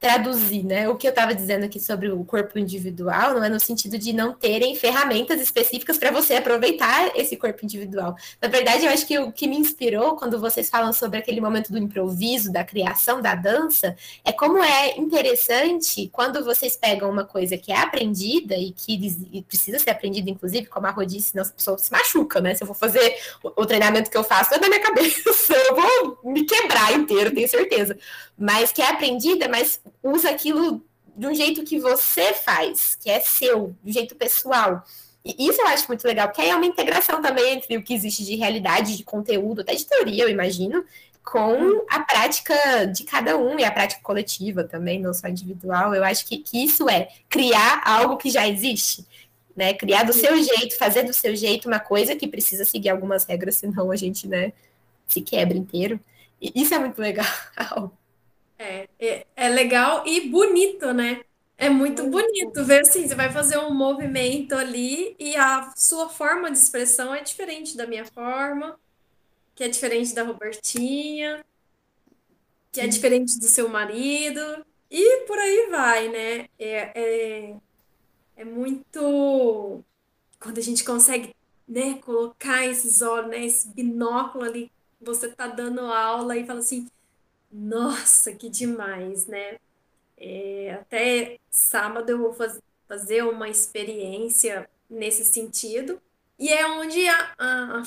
traduzir, né? O que eu estava dizendo aqui sobre o corpo individual não é no sentido de não terem ferramentas específicas para você aproveitar esse corpo individual. Na verdade, eu acho que o que me inspirou quando vocês falam sobre aquele momento do improviso, da criação, da dança, é como é interessante quando vocês pegam uma coisa que é aprendida e que precisa ser aprendida, inclusive, como a Rô disse, senão as pessoas se machucam, né? Se eu for fazer o treinamento que eu faço, é da minha cabeça, eu vou me quebrar inteiro, tenho certeza. Mas que é aprendida, mas usa aquilo de um jeito que você faz, que é seu, de um jeito pessoal. E isso eu acho muito legal, porque aí é uma integração também entre o que existe de realidade, de conteúdo, até de teoria, eu imagino, com a prática de cada um e a prática coletiva também, não só individual. Eu acho que isso é criar algo que já existe, né? Criar do seu jeito, fazer do seu jeito uma coisa que precisa seguir algumas regras, senão a gente, né, se quebra inteiro. E isso é muito legal. É legal e bonito, né? É muito bonito ver assim, você vai fazer um movimento ali e a sua forma de expressão é diferente da minha forma, que é diferente da Robertinha, que é diferente do seu marido, e por aí vai, né? É muito... Quando a gente consegue, né, colocar esses olhos, né, esse binóculo ali, você tá dando aula e fala assim... Nossa, que demais, né? Até sábado eu vou fazer uma experiência nesse sentido. E é onde a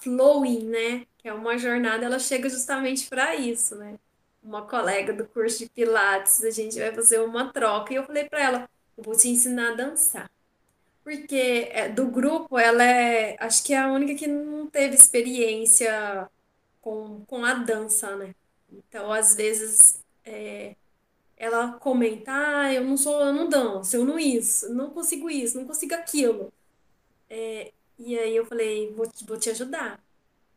Flowing, né? Que é uma jornada, ela chega justamente para isso, né? Uma colega do curso de Pilates, a gente vai fazer uma troca. E eu falei para ela, eu vou te ensinar a dançar. Porque do grupo, ela acho que é a única que não teve experiência com a dança, né? Então, às vezes, ela comenta, eu não danço, eu não isso, não consigo isso, não consigo aquilo. E aí eu falei, vou te ajudar,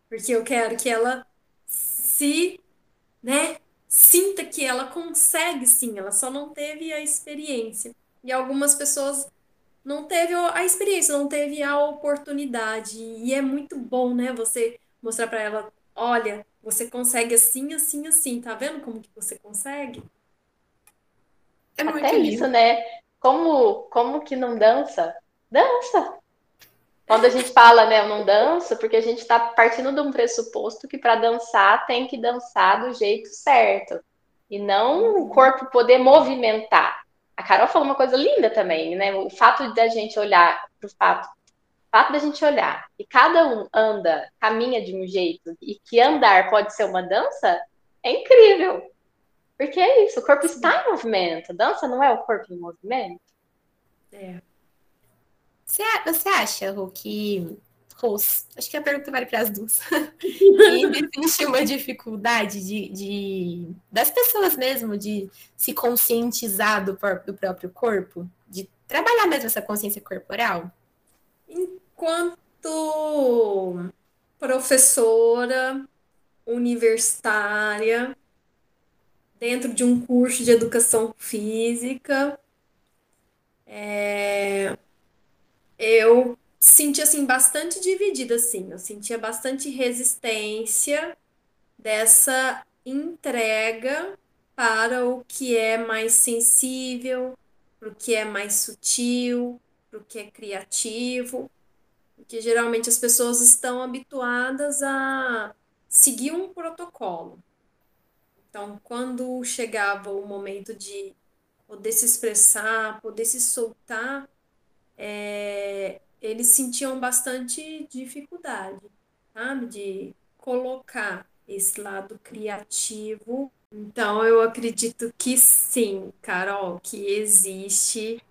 porque eu quero que ela se, né, sinta que ela consegue sim, ela só não teve a experiência. E algumas pessoas não teve a experiência, não teve a oportunidade, e é muito bom, né, você mostrar para ela, olha, você consegue assim, assim, assim. Tá vendo como que você consegue? É muito lindo. Até isso, né? Como que não dança? Dança! Quando a gente fala, né, eu não danço, porque a gente está partindo de um pressuposto que para dançar tem que dançar do jeito certo. E não o corpo poder movimentar. A Carol falou uma coisa linda também, né? O fato da gente olhar pro fato. O fato da gente olhar e cada um anda, caminha de um jeito e que andar pode ser uma dança, é incrível. Porque é isso, o corpo está em movimento. Dança não é o corpo em movimento. É. Você acha, Rô, que... Rose, acho que a pergunta vale para as duas. E existe uma dificuldade das pessoas mesmo de se conscientizar do próprio corpo? De trabalhar mesmo essa consciência corporal? Enquanto professora universitária, dentro de um curso de educação física, eu senti assim, bastante dividida, assim. Eu sentia bastante resistência dessa entrega para o que é mais sensível, para o que é mais sutil, para o que é criativo, porque geralmente as pessoas estão habituadas a seguir um protocolo. Então, quando chegava o momento de poder se expressar, poder se soltar, eles sentiam bastante dificuldade, sabe? De colocar esse lado criativo. Então, eu acredito que sim, Carol, que existe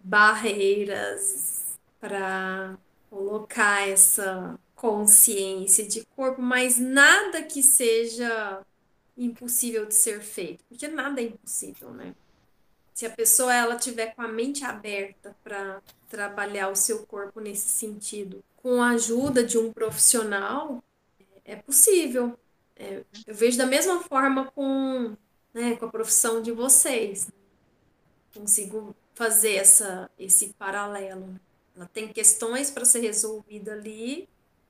barreiras para colocar essa consciência de corpo, mas nada que seja impossível de ser feito, porque nada é impossível, né? Se a pessoa ela tiver com a mente aberta para trabalhar o seu corpo nesse sentido, com a ajuda de um profissional, é possível. Eu vejo da mesma forma com a profissão de vocês. Consigo fazer esse paralelo. Ela tem questões para ser resolvida ali,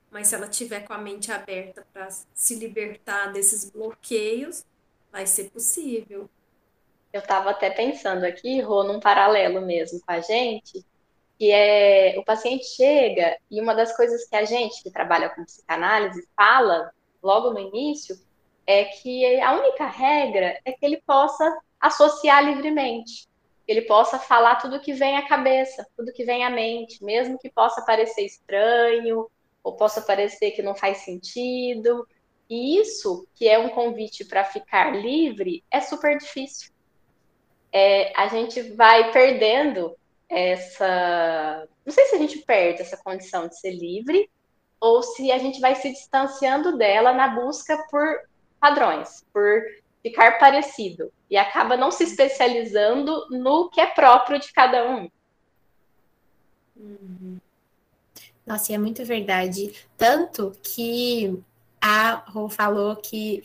mas se ela tiver com a mente aberta para se libertar desses bloqueios, vai ser possível. Eu estava até pensando aqui, Rô, num paralelo mesmo com a gente, que é o paciente chega e uma das coisas que a gente que trabalha com psicanálise fala logo no início é que a única regra é que ele possa associar livremente, que ele possa falar tudo que vem à cabeça, tudo que vem à mente, mesmo que possa parecer estranho ou possa parecer que não faz sentido. E isso, que é um convite para ficar livre, é super difícil. A gente vai perdendo essa... Não sei se a gente perde essa condição de ser livre ou se a gente vai se distanciando dela na busca por padrões, por ficar parecido. E acaba não se especializando no que é próprio de cada um. Nossa, e é muito verdade. Tanto que a Rô falou que...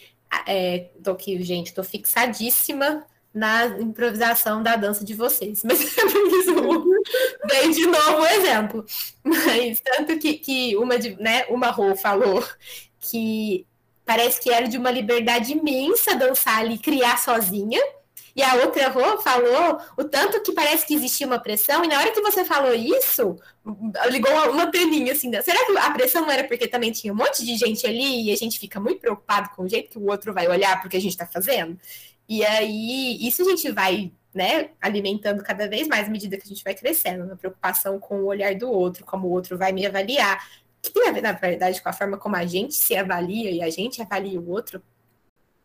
tô fixadíssima na improvisação da dança de vocês, mas eu preciso dei de novo o exemplo. Mas tanto que uma Rô falou que parece que era de uma liberdade imensa dançar ali, criar sozinha, e a outra Rô falou o tanto que parece que existia uma pressão, e na hora que você falou isso, ligou uma anteninha assim, será que a pressão não era porque também tinha um monte de gente ali, e a gente fica muito preocupado com o jeito que o outro vai olhar porque a gente está fazendo? E aí, isso a gente vai, alimentando cada vez mais à medida que a gente vai crescendo, na preocupação com o olhar do outro, como o outro vai me avaliar, que tem a ver, na verdade, com a forma como a gente se avalia e a gente avalia o outro.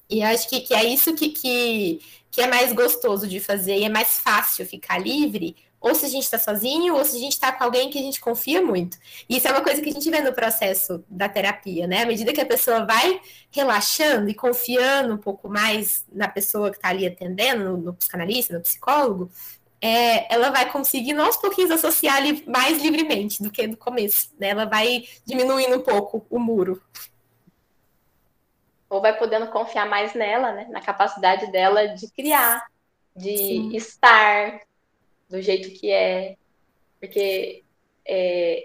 E acho que é isso que é mais gostoso de fazer e é mais fácil ficar livre, ou se a gente está sozinho, ou se a gente está com alguém que a gente confia muito. E isso é uma coisa que a gente vê no processo da terapia, né? À medida que a pessoa vai relaxando e confiando um pouco mais na pessoa que está ali atendendo, no psicanalista, no psicólogo, ela vai conseguindo aos pouquinhos associar mais livremente do que no começo, né? Ela vai diminuindo um pouco o muro. Ou vai podendo confiar mais nela, né? Na capacidade dela de criar, de Sim. estar... do jeito que é, porque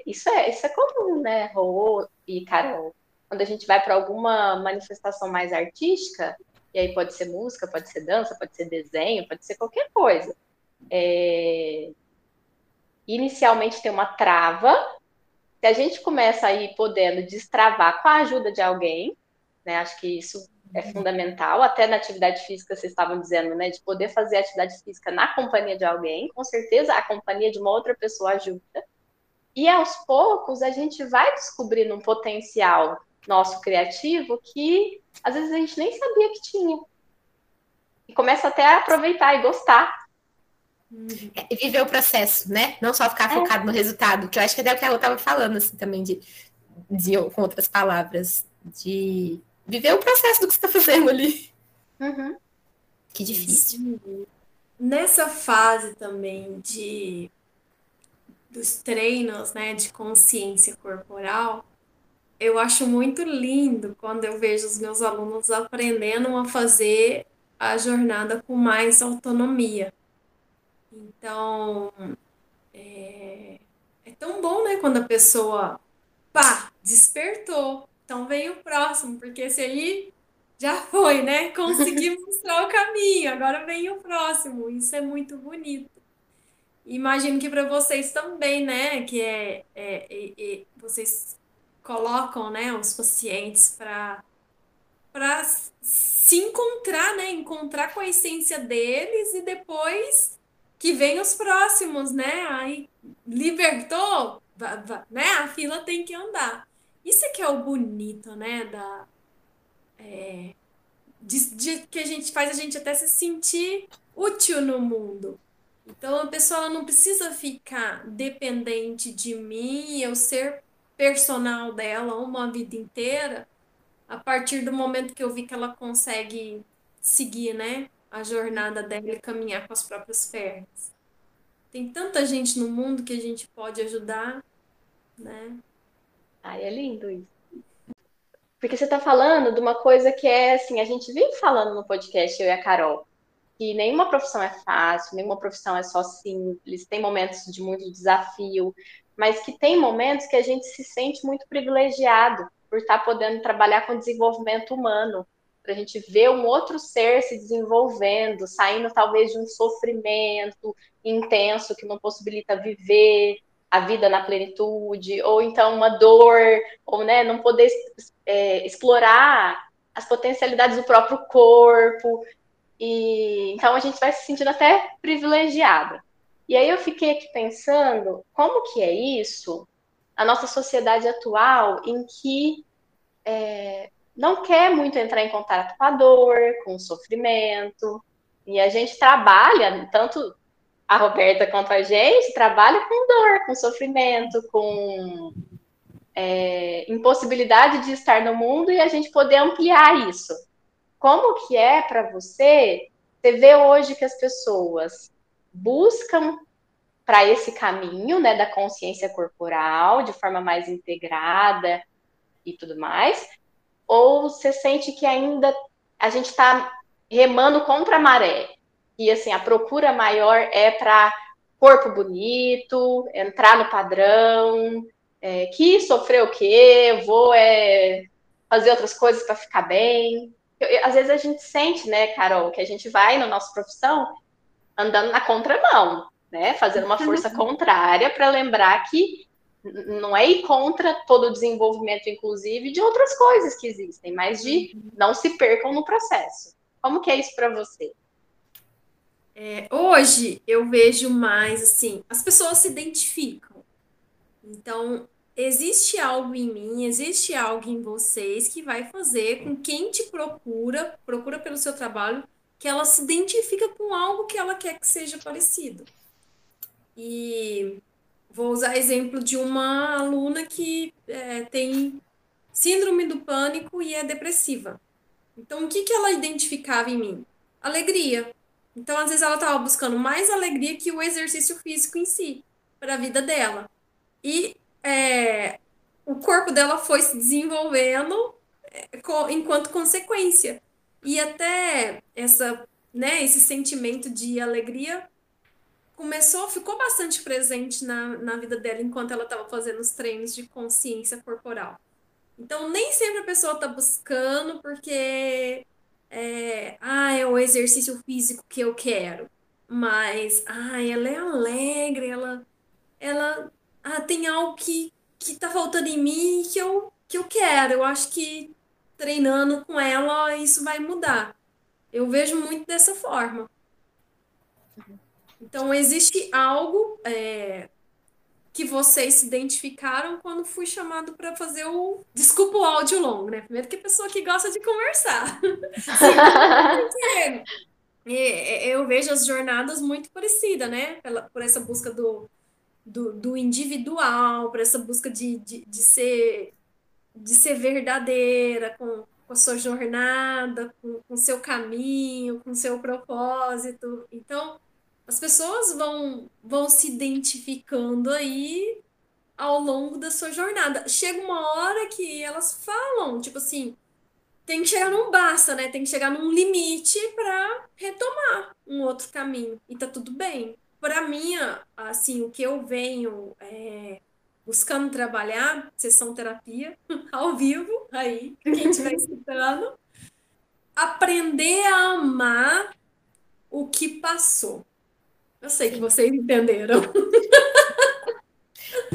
isso é comum, né, Rô e Carol? Quando a gente vai para alguma manifestação mais artística, e aí pode ser música, pode ser dança, pode ser desenho, pode ser qualquer coisa. Inicialmente tem uma trava, Se a gente começa aí podendo destravar com a ajuda de alguém, né? Acho que isso é fundamental, até na atividade física vocês estavam dizendo, né? De poder fazer atividade física na companhia de alguém, com certeza a companhia de uma outra pessoa ajuda. E aos poucos a gente vai descobrindo um potencial nosso criativo que às vezes a gente nem sabia que tinha. E começa até a aproveitar e gostar. É viver o processo, né? Não só ficar focado no resultado, que eu acho que até o que ela estava falando, assim, também, com outras palavras, de viver o processo do que você está fazendo ali. Uhum. Que difícil. Sim. Nessa fase também dos treinos, né, de consciência corporal, eu acho muito lindo quando eu vejo os meus alunos aprendendo a fazer a jornada com mais autonomia. Então, é tão bom, né, quando a pessoa, pá, despertou. Então, vem o próximo, porque esse aí já foi, né? Consegui mostrar o caminho, agora vem o próximo. Isso é muito bonito. Imagino que para vocês também, né, que vocês colocam, né, os pacientes para se encontrar, né, encontrar com a essência deles e depois que vem os próximos, né, aí libertou, né, a fila tem que andar. Isso é que é o bonito, né, que a gente faz a gente até se sentir útil no mundo. Então, a pessoa não precisa ficar dependente de mim, eu ser personal dela uma vida inteira, a partir do momento que eu vi que ela consegue seguir, né, a jornada dela e caminhar com as próprias pernas. Tem tanta gente no mundo que a gente pode ajudar, né? Ai, é lindo isso. Porque você está falando de uma coisa que é assim, a gente vive falando no podcast, eu e a Carol, que nenhuma profissão é fácil, nenhuma profissão é só simples, tem momentos de muito desafio, mas que tem momentos que a gente se sente muito privilegiado por estar podendo trabalhar com desenvolvimento humano, para a gente ver um outro ser se desenvolvendo, saindo talvez de um sofrimento intenso que não possibilita viver a vida na plenitude, ou então uma dor, ou, né, não poder explorar as potencialidades do próprio corpo. E então a gente vai se sentindo até privilegiada. E aí eu fiquei aqui pensando, como que é isso, a nossa sociedade atual, em que não quer muito entrar em contato com a dor, com o sofrimento, e a gente trabalha, tanto a Roberta quanto a gente, trabalha com dor, com sofrimento, com impossibilidade de estar no mundo e a gente poder ampliar isso. Como que é para você? Você vê hoje que as pessoas buscam para esse caminho, né, da consciência corporal, de forma mais integrada e tudo mais, ou você sente que ainda a gente está remando contra a maré, e assim, a procura maior é para corpo bonito, entrar no padrão, que sofrer o quê, vou fazer outras coisas para ficar bem. Às vezes a gente sente, né, Carol, que a gente vai na nossa profissão andando na contramão, né, fazendo uma força contrária para lembrar que não é ir contra todo o desenvolvimento, inclusive, de outras coisas que existem, mas de não se percam no processo. Como que é isso para você? Hoje eu vejo mais, assim, as pessoas se identificam. Então, existe algo em mim, existe algo em vocês que vai fazer com quem te procura pelo seu trabalho, que ela se identifica com algo que ela quer que seja parecido. E vou usar exemplo de uma aluna que tem síndrome do pânico e é depressiva. Então, o que que ela identificava em mim? Alegria. Então, às vezes, ela estava buscando mais alegria que o exercício físico em si, para a vida dela. E o corpo dela foi se desenvolvendo enquanto consequência. E até esse sentimento de alegria ficou bastante presente na vida dela enquanto ela estava fazendo os treinos de consciência corporal. Então, nem sempre a pessoa está buscando porque é o exercício físico que eu quero. Mas, ela é alegre, ela tem algo que que tá faltando em mim e que eu quero. Eu acho que treinando com ela, isso vai mudar. Eu vejo muito dessa forma. Então, existe algo que vocês se identificaram quando fui chamado para fazer o Desculpa o Áudio Longo, né? Primeiro que a pessoa que gosta de conversar. Eu vejo as jornadas muito parecidas, né? Por essa busca do individual, por essa busca de ser verdadeira com a sua jornada, com o seu caminho, com o seu propósito. Então, as pessoas vão se identificando aí ao longo da sua jornada. Chega uma hora que elas falam, tipo assim, tem que chegar num basta, né? Tem que chegar num limite para retomar um outro caminho. E tá tudo bem. Para mim, assim, o que eu venho buscando trabalhar, sessão terapia, ao vivo, aí, quem estiver escutando, aprender a amar o que passou. Eu sei que vocês entenderam.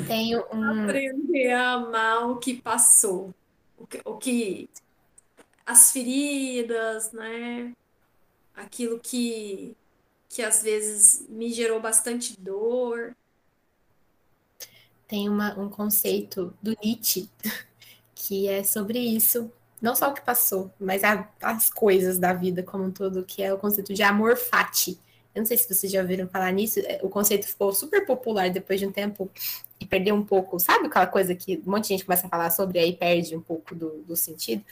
Tenho aprender a amar o que passou. O que as feridas, né? Aquilo que às vezes me gerou bastante dor. Tem um conceito do Nietzsche que é sobre isso, não só o que passou, mas as coisas da vida como um todo, que é o conceito de amor fati. Eu não sei se vocês já ouviram falar nisso, o conceito ficou super popular depois de um tempo e perdeu um pouco, sabe aquela coisa que um monte de gente começa a falar sobre aí perde um pouco do sentido?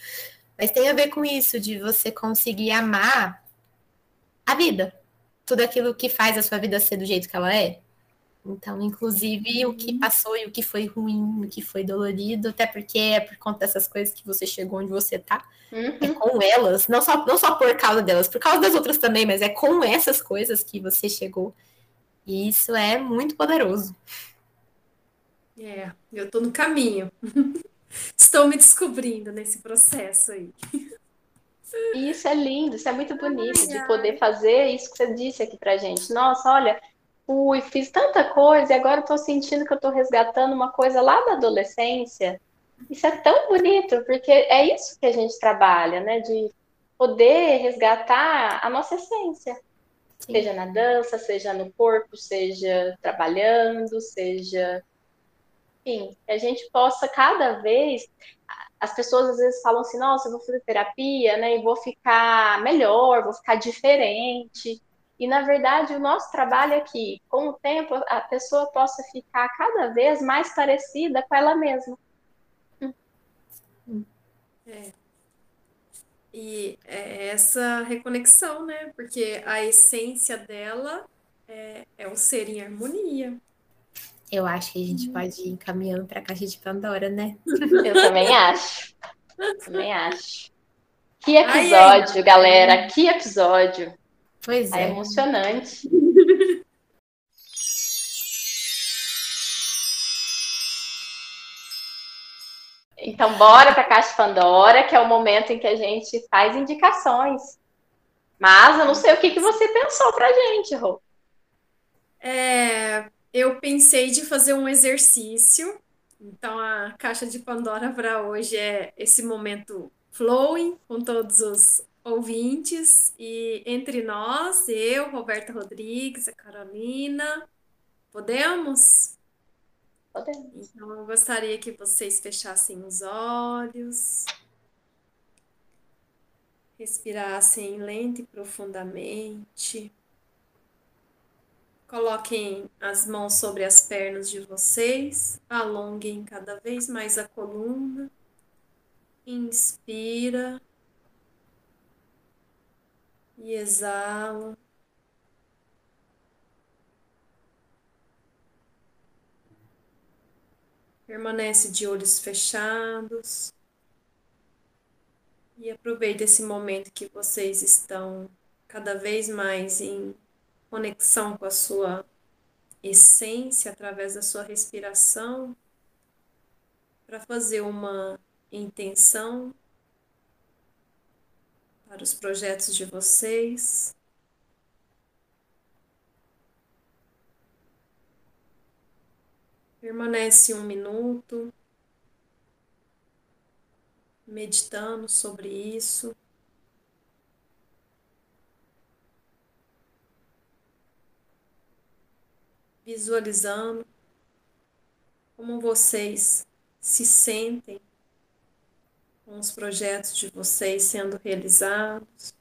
Mas tem a ver com isso, de você conseguir amar a vida, tudo aquilo que faz a sua vida ser do jeito que ela é. Então, inclusive, o que passou e o que foi ruim, o que foi dolorido, até porque é por conta dessas coisas que você chegou onde você tá, é com elas, não só por causa delas, por causa das outras também, mas é com essas coisas que você chegou. E isso é muito poderoso. Eu tô no caminho. Estou me descobrindo nesse processo aí. Isso é lindo, isso é muito bonito, de poder fazer isso que você disse aqui pra gente. Nossa, olha... Ui, fiz tanta coisa e agora estou sentindo que eu estou resgatando uma coisa lá da adolescência. Isso é tão bonito, porque é isso que a gente trabalha, né? De poder resgatar a nossa essência. Sim. Seja na dança, seja no corpo, seja trabalhando, seja... Enfim, que a gente possa cada vez... As pessoas às vezes falam assim, nossa, eu vou fazer terapia, né? E vou ficar melhor, vou ficar diferente... E, na verdade, o nosso trabalho é que, com o tempo, a pessoa possa ficar cada vez mais parecida com ela mesma. E é essa reconexão, né? Porque a essência dela é o ser em harmonia. Eu acho que a gente pode ir encaminhando para a Caixa de Pandora, né? Eu também acho. Que episódio, galera! Que episódio! Pois é. É emocionante. Então, bora para a Caixa de Pandora, que é o momento em que a gente faz indicações. Mas eu não sei o que você pensou para a gente, Rô. Eu pensei de fazer um exercício. Então, a Caixa de Pandora para hoje é esse momento flowing com todos os ouvintes, e entre nós, eu, Roberta Rodrigues, a Carolina, podemos? Podemos. Então, eu gostaria que vocês fechassem os olhos, respirassem lento e profundamente, coloquem as mãos sobre as pernas de vocês, alonguem cada vez mais a coluna, inspira, e exala. Permanece de olhos fechados. E aproveita esse momento que vocês estão cada vez mais em conexão com a sua essência, através da sua respiração, para fazer uma intenção para os projetos de vocês. Permanece 1 minuto, meditando sobre isso. Visualizando como vocês se sentem com os projetos de vocês sendo realizados.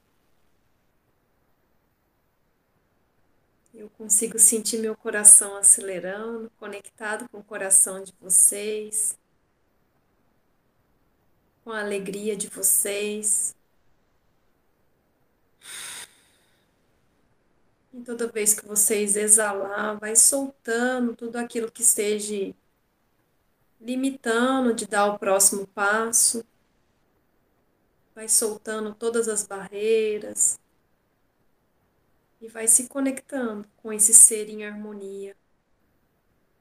Eu consigo sentir meu coração acelerando, conectado com o coração de vocês, com a alegria de vocês. E toda vez que vocês exalar, vai soltando tudo aquilo que esteja limitando de dar o próximo passo. Vai soltando todas as barreiras. E vai se conectando com esse ser em harmonia,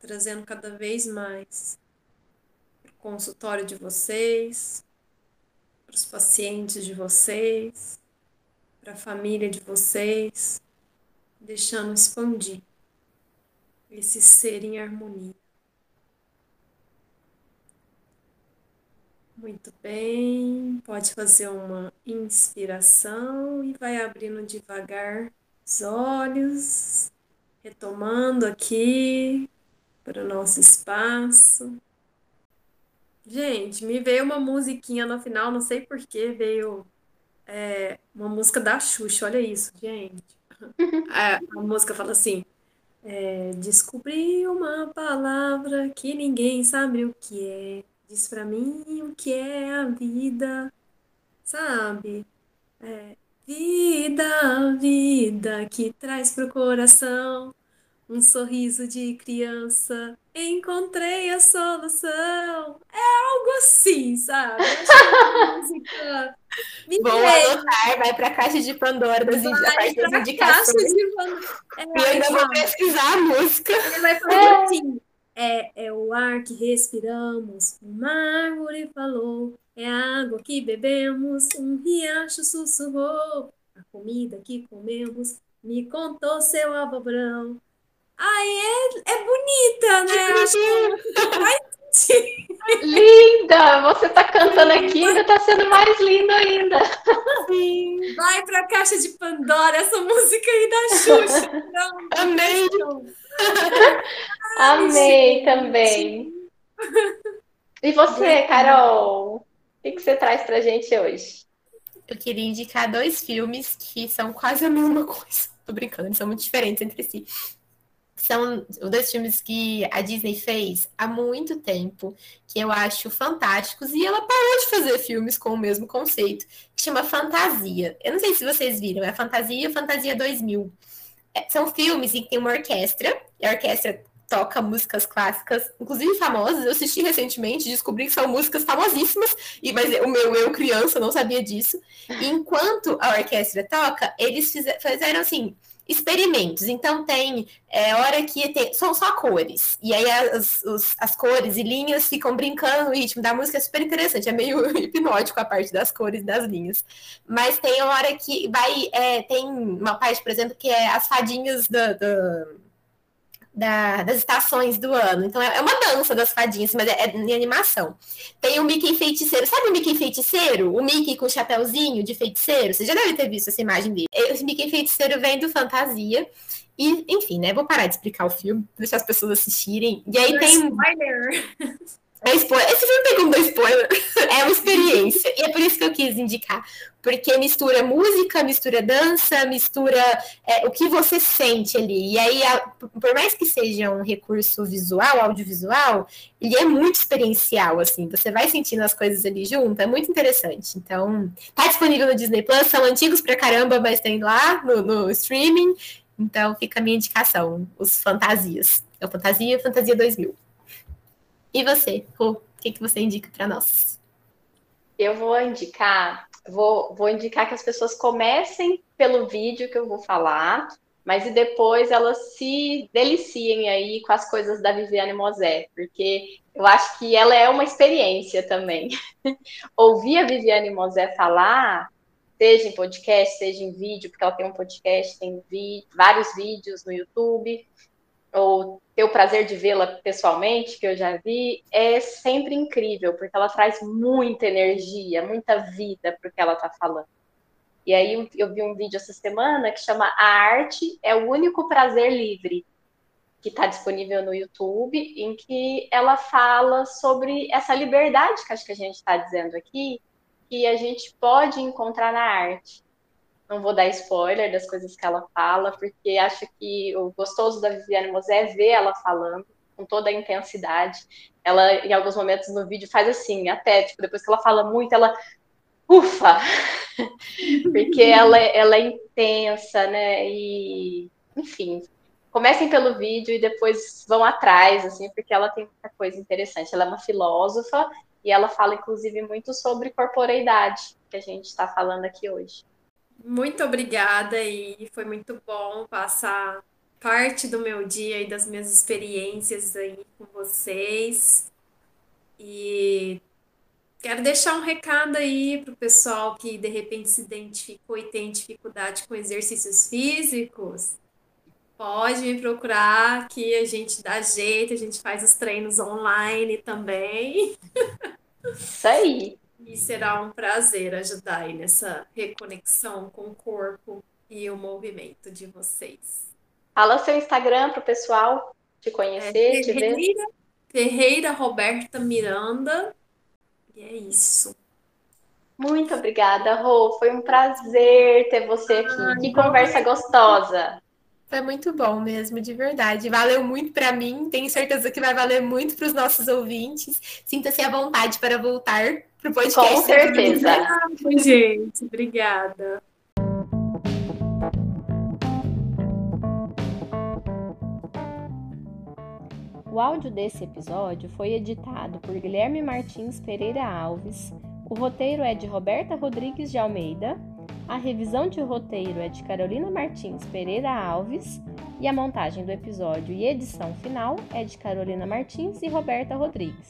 trazendo cada vez mais para o consultório de vocês, para os pacientes de vocês, para a família de vocês, deixando expandir esse ser em harmonia. Muito bem, pode fazer uma inspiração e vai abrindo devagar os olhos, retomando aqui para o nosso espaço. Gente, me veio uma musiquinha no final, não sei porquê, veio uma música da Xuxa, olha isso, gente. A música fala assim, descobri uma palavra que ninguém sabe o que é, diz pra mim o que é a vida, sabe? Vida, vida, que traz pro coração um sorriso de criança. Encontrei a solução. É algo assim, sabe? Música. Vou anotar, vai pra Caixa de Pandora das indicações. E ainda vou pesquisar a música. Ele vai falar assim. É o ar que respiramos, uma árvore falou. É a água que bebemos, um riacho sussurrou. A comida que comemos, me contou seu abobrão. Ai, é bonita, né? Acho que vai sentir. Linda! Você tá cantando aqui, ainda tá sendo mais linda ainda. Sim. Vai pra Caixa de Pandora, essa música aí da Xuxa. Não, amei! Ai, amei, gente. Também. E você, Carol? O que você traz pra gente hoje? Eu queria indicar 2 filmes que são quase a mesma coisa. Tô brincando, são muito diferentes entre si. São 2 filmes que a Disney fez há muito tempo, que eu acho fantásticos, e ela parou de fazer filmes com o mesmo conceito, que chama Fantasia. Eu não sei se vocês viram, é Fantasia, Fantasia 2000. São filmes em que tem uma orquestra, e a orquestra toca músicas clássicas, inclusive famosas. Eu assisti recentemente, descobri que são músicas famosíssimas, mas o meu eu criança não sabia disso. E enquanto a orquestra toca, eles fizeram assim, experimentos. Então tem hora que são só cores, e aí as cores e linhas ficam brincando, o ritmo da música é super interessante, é meio hipnótico a parte das cores e das linhas. Mas tem hora que tem uma parte, por exemplo, que é as fadinhas das estações do ano. Então é uma dança das fadinhas, mas é em animação. Tem o Mickey Feiticeiro. Sabe o Mickey Feiticeiro? O Mickey com o chapéuzinho de feiticeiro? Você já deve ter visto essa imagem dele. O Mickey Feiticeiro vem do Fantasia. E, enfim, né? Vou parar de explicar o filme, deixar as pessoas assistirem. E aí tem... Spoiler! Esse filme tem como dar spoiler. É uma experiência. E é por isso que eu quis indicar. Porque mistura música, mistura dança, mistura o que você sente ali. E aí, por mais que seja um recurso visual, audiovisual, ele é muito experiencial, assim. Você vai sentindo as coisas ali junto. É muito interessante. Então, tá disponível no Disney Plus. São antigos pra caramba, mas tem lá no streaming. Então, fica a minha indicação. Os Fantasias. É o Fantasia, Fantasia 2000. E você, Rô, o que você indica para nós? Eu vou indicar, que as pessoas comecem pelo vídeo que eu vou falar, mas e depois elas se deliciem aí com as coisas da Viviane Mosé, porque eu acho que ela é uma experiência também. Ouvir a Viviane Mosé falar, seja em podcast, seja em vídeo, porque ela tem um podcast, tem vários vídeos no YouTube, ou ter o prazer de vê-la pessoalmente, que eu já vi, é sempre incrível, porque ela traz muita energia, muita vida para o que ela está falando. E aí eu vi um vídeo essa semana que chama A Arte é o Único Prazer Livre, que está disponível no YouTube, em que ela fala sobre essa liberdade que acho que a gente está dizendo aqui, que a gente pode encontrar na arte. Não vou dar spoiler das coisas que ela fala, porque acho que o gostoso da Viviane Mosé é ver ela falando com toda a intensidade. Ela, em alguns momentos no vídeo, faz assim, até, tipo, depois que ela fala muito, ela... Ufa! Porque ela é intensa, né? E, enfim... Comecem pelo vídeo e depois vão atrás, assim, porque ela tem muita coisa interessante. Ela é uma filósofa e ela fala, inclusive, muito sobre corporeidade, que a gente está falando aqui hoje. Muito obrigada e foi muito bom passar parte do meu dia e das minhas experiências aí com vocês. E quero deixar um recado aí para o pessoal que, de repente, se identificou e tem dificuldade com exercícios físicos. Pode me procurar, que a gente dá jeito, a gente faz os treinos online também. Isso aí. E será um prazer ajudar aí nessa reconexão com o corpo e o movimento de vocês. Fala seu Instagram para o pessoal te conhecer, te ver. Ferreira Roberta Miranda. E é isso. Muito obrigada, Rô. Foi um prazer ter você aqui. Que conversa gostosa. Foi muito bom mesmo, de verdade. Valeu muito para mim, tenho certeza que vai valer muito para os nossos ouvintes. Sinta-se à vontade para voltar para o podcast. Com certeza. Gente, obrigada. O áudio desse episódio foi editado por Guilherme Martins Pereira Alves. O roteiro é de Roberta Rodrigues de Almeida. A revisão de roteiro é de Carolina Martins Pereira Alves e a montagem do episódio e edição final é de Carolina Martins e Roberta Rodrigues.